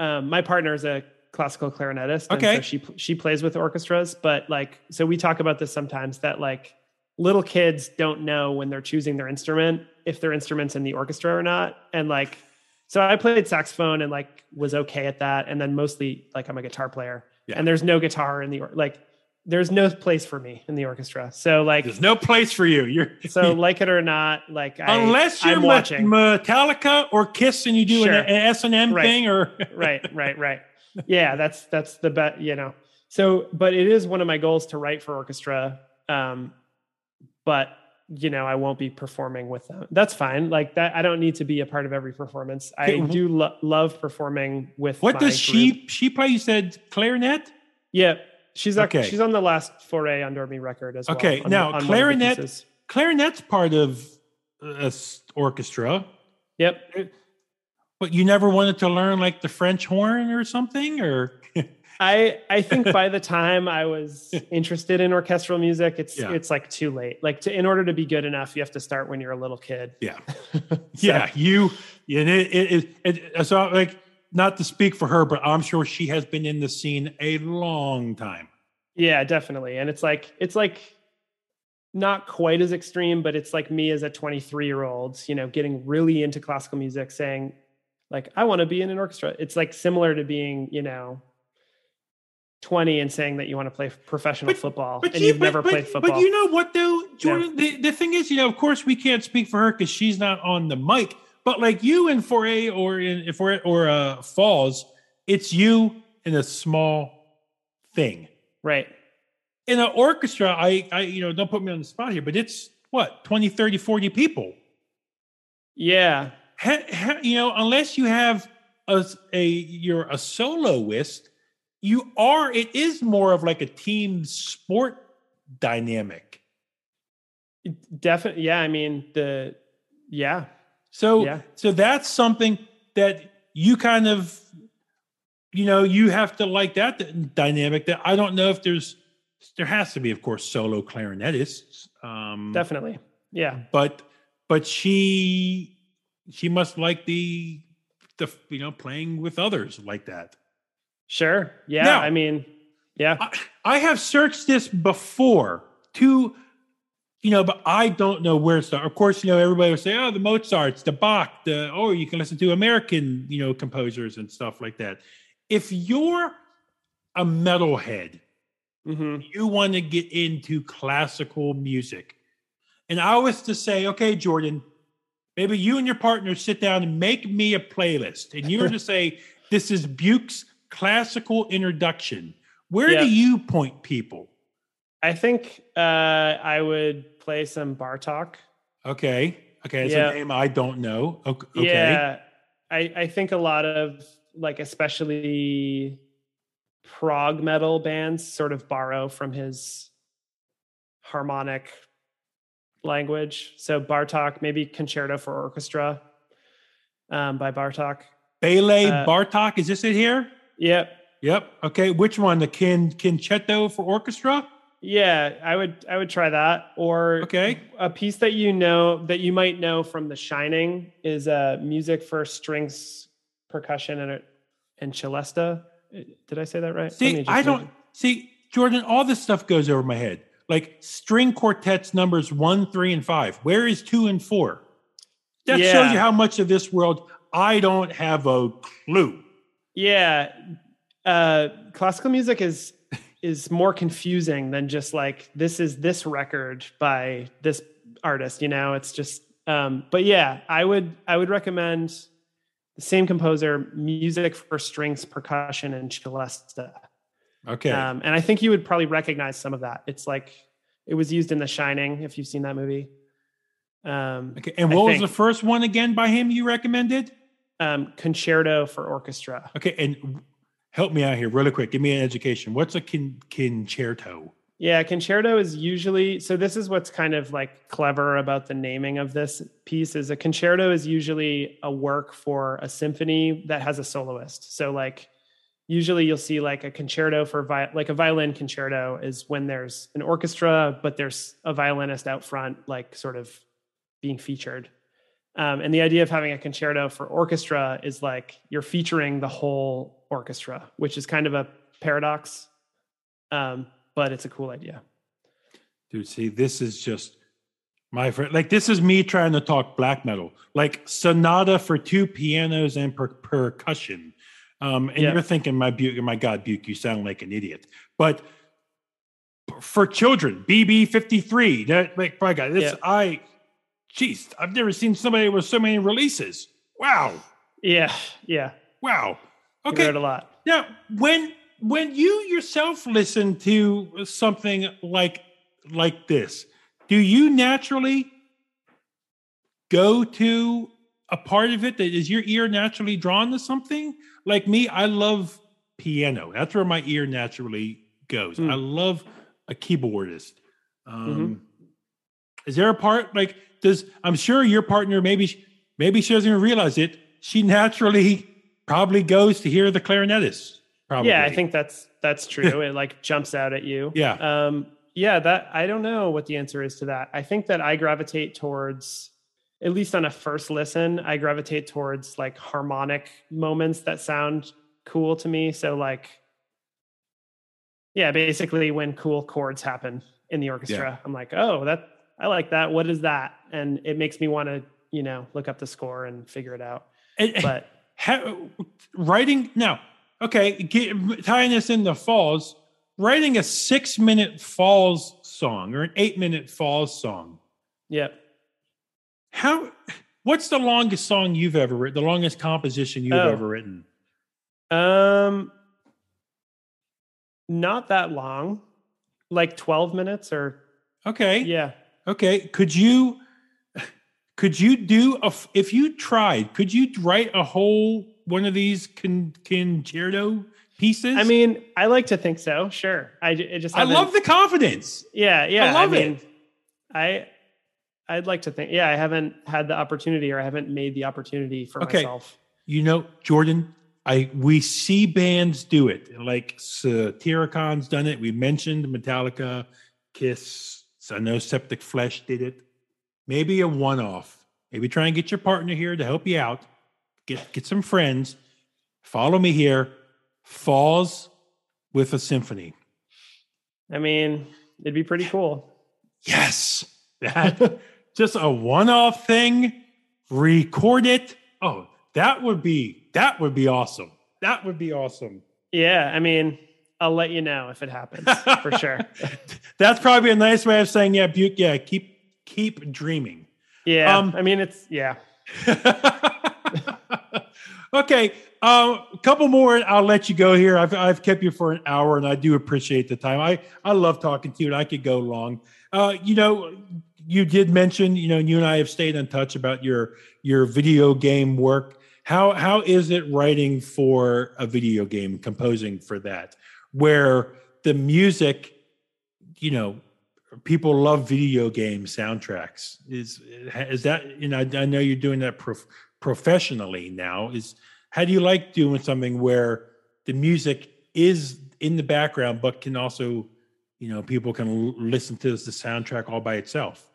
my partner is a classical clarinetist. Okay. So she plays with orchestras, but like, so we talk about this sometimes that like little kids don't know when they're choosing their instrument, if their instrument's in the orchestra or not. And like, so I played saxophone and like was okay at that. And then mostly like I'm a guitar player and there's no guitar in the, like there's no place for me in the orchestra. So like, there's no place for you. You're so like it or not, like unless I'm watching Metallica or Kiss and you do an S&M thing or right. Yeah, that's the best, you know. So, but it is one of my goals to write for orchestra. But you know, I won't be performing with them. That's fine. Like that, I don't need to be a part of every performance. I do love performing with. What does she play? You said clarinet. Yeah. She's okay. She's on the last Forêt Endormie record as well. Okay, now on clarinet's part of an orchestra. Yep. But you never wanted to learn like the French horn or something, or I think by the time I was interested in orchestral music, it's like too late. Like in order to be good enough, you have to start when you're a little kid. Yeah, so like. Not to speak for her, but I'm sure she has been in the scene a long time. Yeah, definitely. And it's like not quite as extreme, but it's like me as a 23-year-old, you know, getting really into classical music, saying like, I want to be in an orchestra. It's like similar to being, you know, 20 and saying that you want to play professional football and you've never played football. But you know what though, Jordan, the thing is, you know, of course we can't speak for her because she's not on the mic. But like you in Forêt or Falls, it's you in a small thing, right? In an orchestra, I you know, don't put me on the spot here, but it's what 20, 30, 40 people. Yeah, you know, unless you have you're a soloist, it is more of like a team sport dynamic. Definitely, yeah. I mean yeah. So that's something that you kind of, you know, you have to like that dynamic that I don't know if there has to be, of course, solo clarinetists. Definitely. Yeah. But she must like the, you know, playing with others like that. Sure. Yeah. Now, I mean, yeah, I have searched this before to, you know, but I don't know where to start. Of course, you know, everybody would say, oh, the Mozarts, the Bach, you can listen to American, you know, composers and stuff like that. If you're a metalhead, you want to get into classical music. And I was to say, okay, Jordan, maybe you and your partner sit down and make me a playlist. And you were to say, this is Buke's classical introduction. Where do you point people? I think I would play some Bartok. Okay, it's a name I don't know. Okay. Yeah, I think a lot of, like, especially prog metal bands sort of borrow from his harmonic language. So Bartok, maybe Concerto for Orchestra by Bartok. Bele Bartok, is this it here? Yep, okay, which one? The Concerto for Orchestra? Yeah, I would try that. Or a piece that you know that you might know from The Shining is music for strings, percussion, and celesta. Did I say that right? See, I don't see Jordan. All this stuff goes over my head. Like string quartets numbers 1, 3, and 5. Where is 2 and 4? That shows you how much of this world I don't have a clue. Yeah, classical music is more confusing than just like, this is this record by this artist, you know, it's just, but yeah, I would recommend the same composer, music for strings, percussion, and celesta. Okay. And I think you would probably recognize some of that. It's like, it was used in The Shining, if you've seen that movie. Okay. And what was the first one again by him you recommended? Concerto for Orchestra. Okay. And help me out here really quick. Give me an education. What's a concerto? Yeah, concerto is usually... So this is what's kind of like clever about the naming of this piece is a concerto is usually a work for a symphony that has a soloist. So like usually you'll see like a concerto for... like a violin concerto is when there's an orchestra, but there's a violinist out front like sort of being featured. And the idea of having a concerto for orchestra is like you're featuring the whole orchestra, which is kind of a paradox, but it's a cool idea. Dude, see, this is just my friend. Like, this is me trying to talk black metal, like sonata for two pianos and percussion. You're thinking, my God, Buke, you sound like an idiot. But for children, BB 53, that, like, my God, this, yeah. Jeez, I've never seen somebody with so many releases. Wow. Yeah. Wow. Okay. You heard a lot. Now, when you yourself listen to something like this, do you naturally go to a part of it that is your ear naturally drawn to something? Like me, I love piano. That's where my ear naturally goes. Mm. I love a keyboardist. Is there a part like? I'm sure your partner, maybe she doesn't even realize it. She naturally probably goes to hear the clarinetist. Probably. Yeah, I think that's true. It like jumps out at you. Yeah. I don't know what the answer is to that. I think that I gravitate towards, at least on a first listen, I gravitate towards like harmonic moments that sound cool to me. So like, yeah, basically when cool chords happen in the orchestra, I'm like, oh, I like that. What is that? And it makes me want to, look up the score and figure it out. But writing now, okay, tying this into Falls, writing a 6-minute Falls song or an 8-minute Falls song. Yep. What's the longest song you've ever written? The longest composition you've ever written? Not that long, like 12 minutes or. Okay. Yeah. Okay. Could you do if you tried, could you write a whole one of these concerto pieces? I mean, I like to think so. Sure. I love the confidence. Yeah. Yeah. I mean, it. I'd like to think, I haven't had the opportunity or I haven't made the opportunity for myself. Jordan, we see bands do it. Like Satiricon's done it. We mentioned Metallica, Kiss. I know Septic Flesh did it. Maybe a one-off. Maybe try and get your partner here to help you out. Get some friends. Follow me here. Falls with a symphony. I mean, it'd be pretty cool. Yes. That just a one-off thing. Record it. Oh, that would be awesome. That would be awesome. Yeah, I mean, I'll let you know if it happens for sure. That's probably a nice way of saying, yeah, Buke, yeah, keep dreaming. Yeah. I mean, it's, yeah. Okay. A couple more and I'll let you go here. I've kept you for an hour and I do appreciate the time. I love talking to you and I could go long. You did mention, you and I have stayed in touch about your video game work. How is it writing for a video game, composing for that? Where the music, people love video game soundtracks. Is that, I know you're doing that professionally now. How do you like doing something where the music is in the background, but can also, people can listen to the soundtrack all by itself?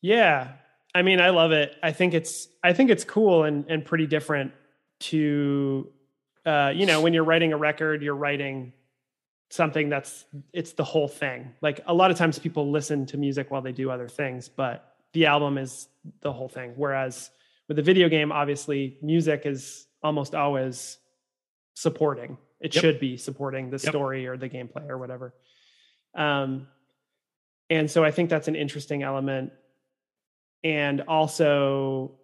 Yeah. I mean, I love it. I think it's cool and pretty different to, when you're writing a record, you're writing something it's the whole thing. Like a lot of times people listen to music while they do other things, but the album is the whole thing. Whereas with a video game, obviously music is almost always supporting. It should be supporting the story or the gameplay or whatever. And so I think that's an interesting element and also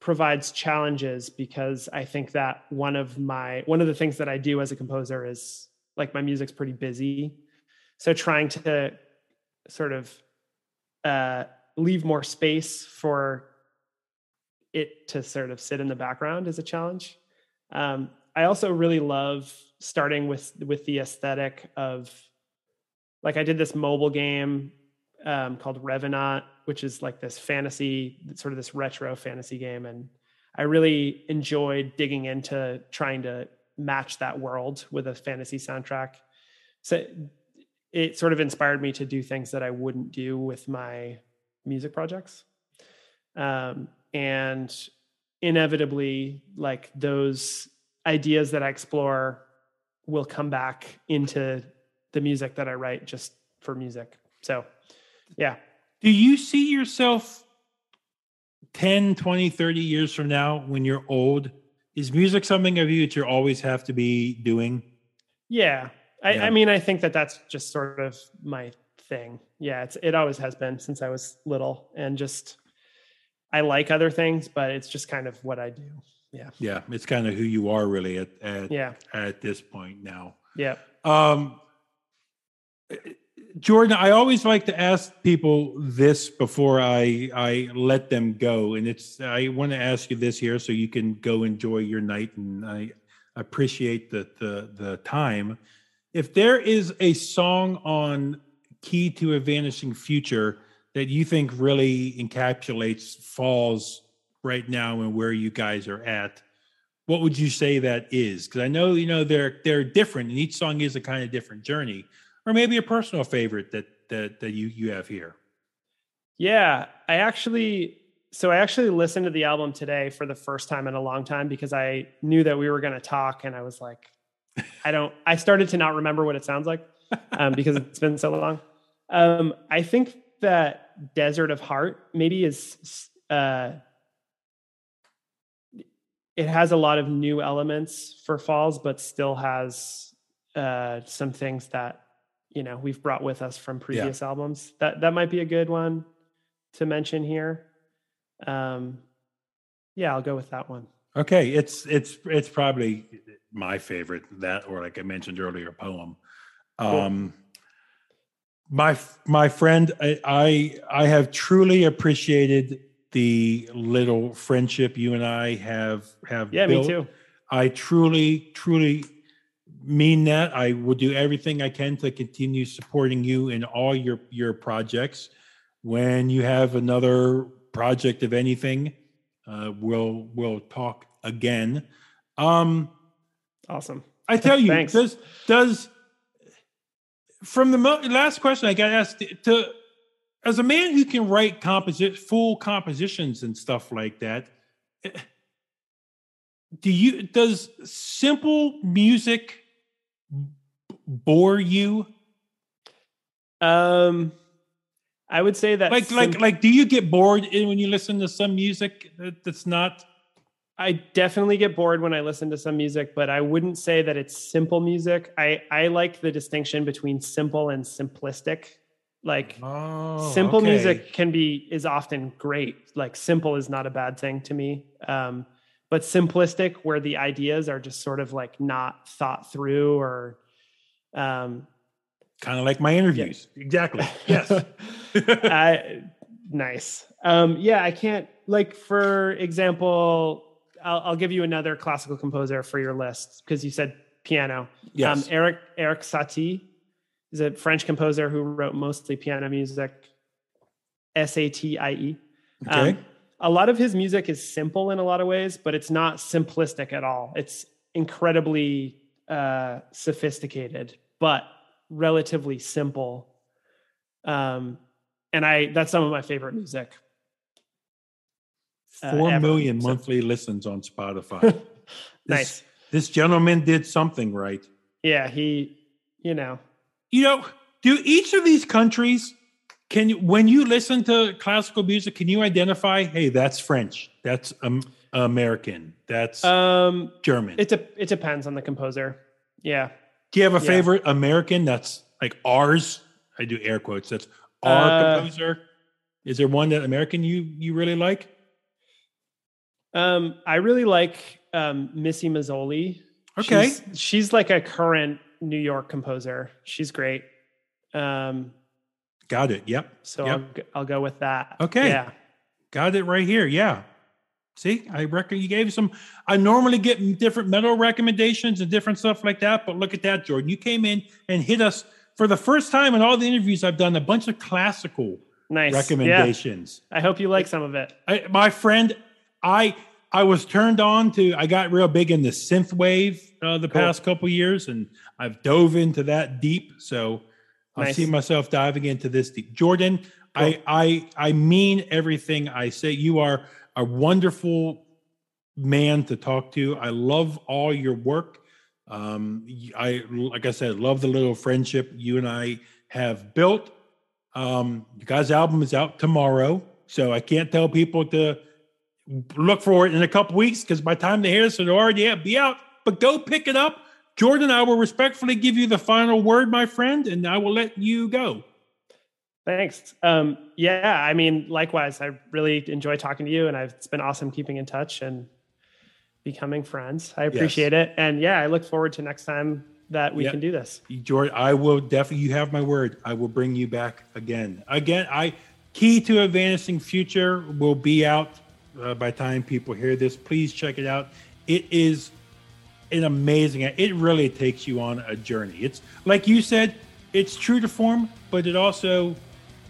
provides challenges because I think that one of the things that I do as a composer is like my music's pretty busy. So trying to sort of leave more space for it to sort of sit in the background is a challenge. I also really love starting with the aesthetic of, like, I did this mobile game called Revenant, which is like this fantasy, sort of this retro fantasy game. And I really enjoyed digging into trying to match that world with a fantasy soundtrack. So it sort of inspired me to do things that I wouldn't do with my music projects. And inevitably, like, those ideas that I explore will come back into the music that I write just for music. So, yeah. Do you see yourself 10, 20, 30 years from now when you're old? Is music something of you that you always have to be doing? Yeah. I mean, I think that that's just sort of my thing. Yeah, it always has been since I was little. And just, I like other things, but it's just kind of what I do. Yeah. Yeah. It's kind of who you are really at this point now. Yeah. Jordan, I always like to ask people this before I let them go. And I want to ask you this here so you can go enjoy your night. And I appreciate the time. If there is a song on Key to a Vanishing Future that you think really encapsulates Falls right now and where you guys are at, what would you say that is? Because I know, they're different and each song is a kind of different journey. Or maybe a personal favorite that you have here. Yeah, I actually listened to the album today for the first time in a long time because I knew that we were going to talk and I was like, I started to not remember what it sounds like because it's been so long. I think that Desert of Heart maybe is, it has a lot of new elements for Falls, but still has some things that, we've brought with us from previous albums. That might be a good one to mention here. Yeah, I'll go with that one. Okay. It's probably my favorite, that, or like I mentioned earlier, Poem. Cool. My friend, I have truly appreciated the little friendship you and I have built. Me too. I truly mean that. I will do everything I can to continue supporting you in all your projects. When you have another project of anything, we'll talk again. Awesome. I tell you, thanks. does from the last question I got asked to, as a man who can write full compositions and stuff like that, does simple music bore you? I would say that do you get bored when you listen to some music that's not? I definitely get bored when I listen to some music, but I wouldn't say that it's simple music. I like the distinction between simple and simplistic. Music is often great. Like, simple is not a bad thing to me. But simplistic, where the ideas are just sort of like not thought through, or kind of like my interviews. Yeah. Exactly. Yes. Nice. I can't, for example, I'll give you another classical composer for your list, because you said piano. Yes. Eric Satie is a French composer who wrote mostly piano music. Satie. Okay. A lot of his music is simple in a lot of ways, but it's not simplistic at all. It's incredibly sophisticated, but relatively simple. That's some of my favorite music. 4 million monthly listens on Spotify. Nice. This gentleman did something right. Yeah, do each of these countries, when you listen to classical music, can you identify, hey, that's French, that's American, that's German? It depends on the composer. Yeah. Do you have a favorite American that's like ours? I do air quotes. That's our composer. Is there one that American you really like? I really like Missy Mazzoli. Okay. She's like a current New York composer. She's great. Got it. Yep. So yep. I'll go with that. Okay. Yeah. Got it right here. Yeah. See, I reckon you gave some. I normally get different metal recommendations and different stuff like that, but look at that, Jordan. You came in and hit us for the first time in all the interviews I've done, a bunch of classical recommendations. Yeah. I hope you like some of it. My friend, I was turned on to. I got real big into synth wave the past couple years, and I've dove into that deep. So. Nice. I see myself diving into this deep. Jordan, cool. I mean everything I say. You are a wonderful man to talk to. I love all your work. I, like I said, love the little friendship you and I have built. You guys' album is out tomorrow, so I can't tell people to look for it in a couple weeks because by the time they hear this, it'll already be out. But go pick it up. Jordan, I will respectfully give you the final word, my friend, and I will let you go. Thanks. Yeah, I mean, likewise, I really enjoy talking to you, and it's been awesome keeping in touch and becoming friends. I appreciate it. And yeah, I look forward to next time that we can do this. Jordan, I will definitely, you have my word. I will bring you back again. Key to a Vanishing Future will be out by the time people hear this. Please check it out. It is an amazing, it really takes you on a journey. It's like you said, it's true to form, but it also,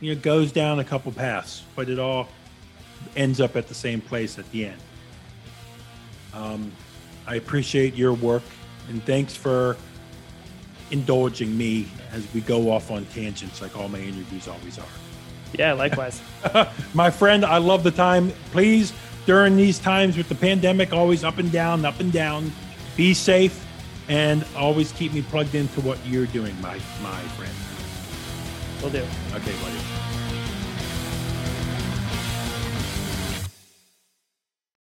you know, goes down a couple paths, but it all ends up at the same place at the end. I appreciate your work, and thanks for indulging me as we go off on tangents like all my interviews always are. Yeah, likewise. My friend, I love the time. Please, during these times with the pandemic, always up and down, be safe, and always keep me plugged into what you're doing, my friend. Will do. Okay, buddy.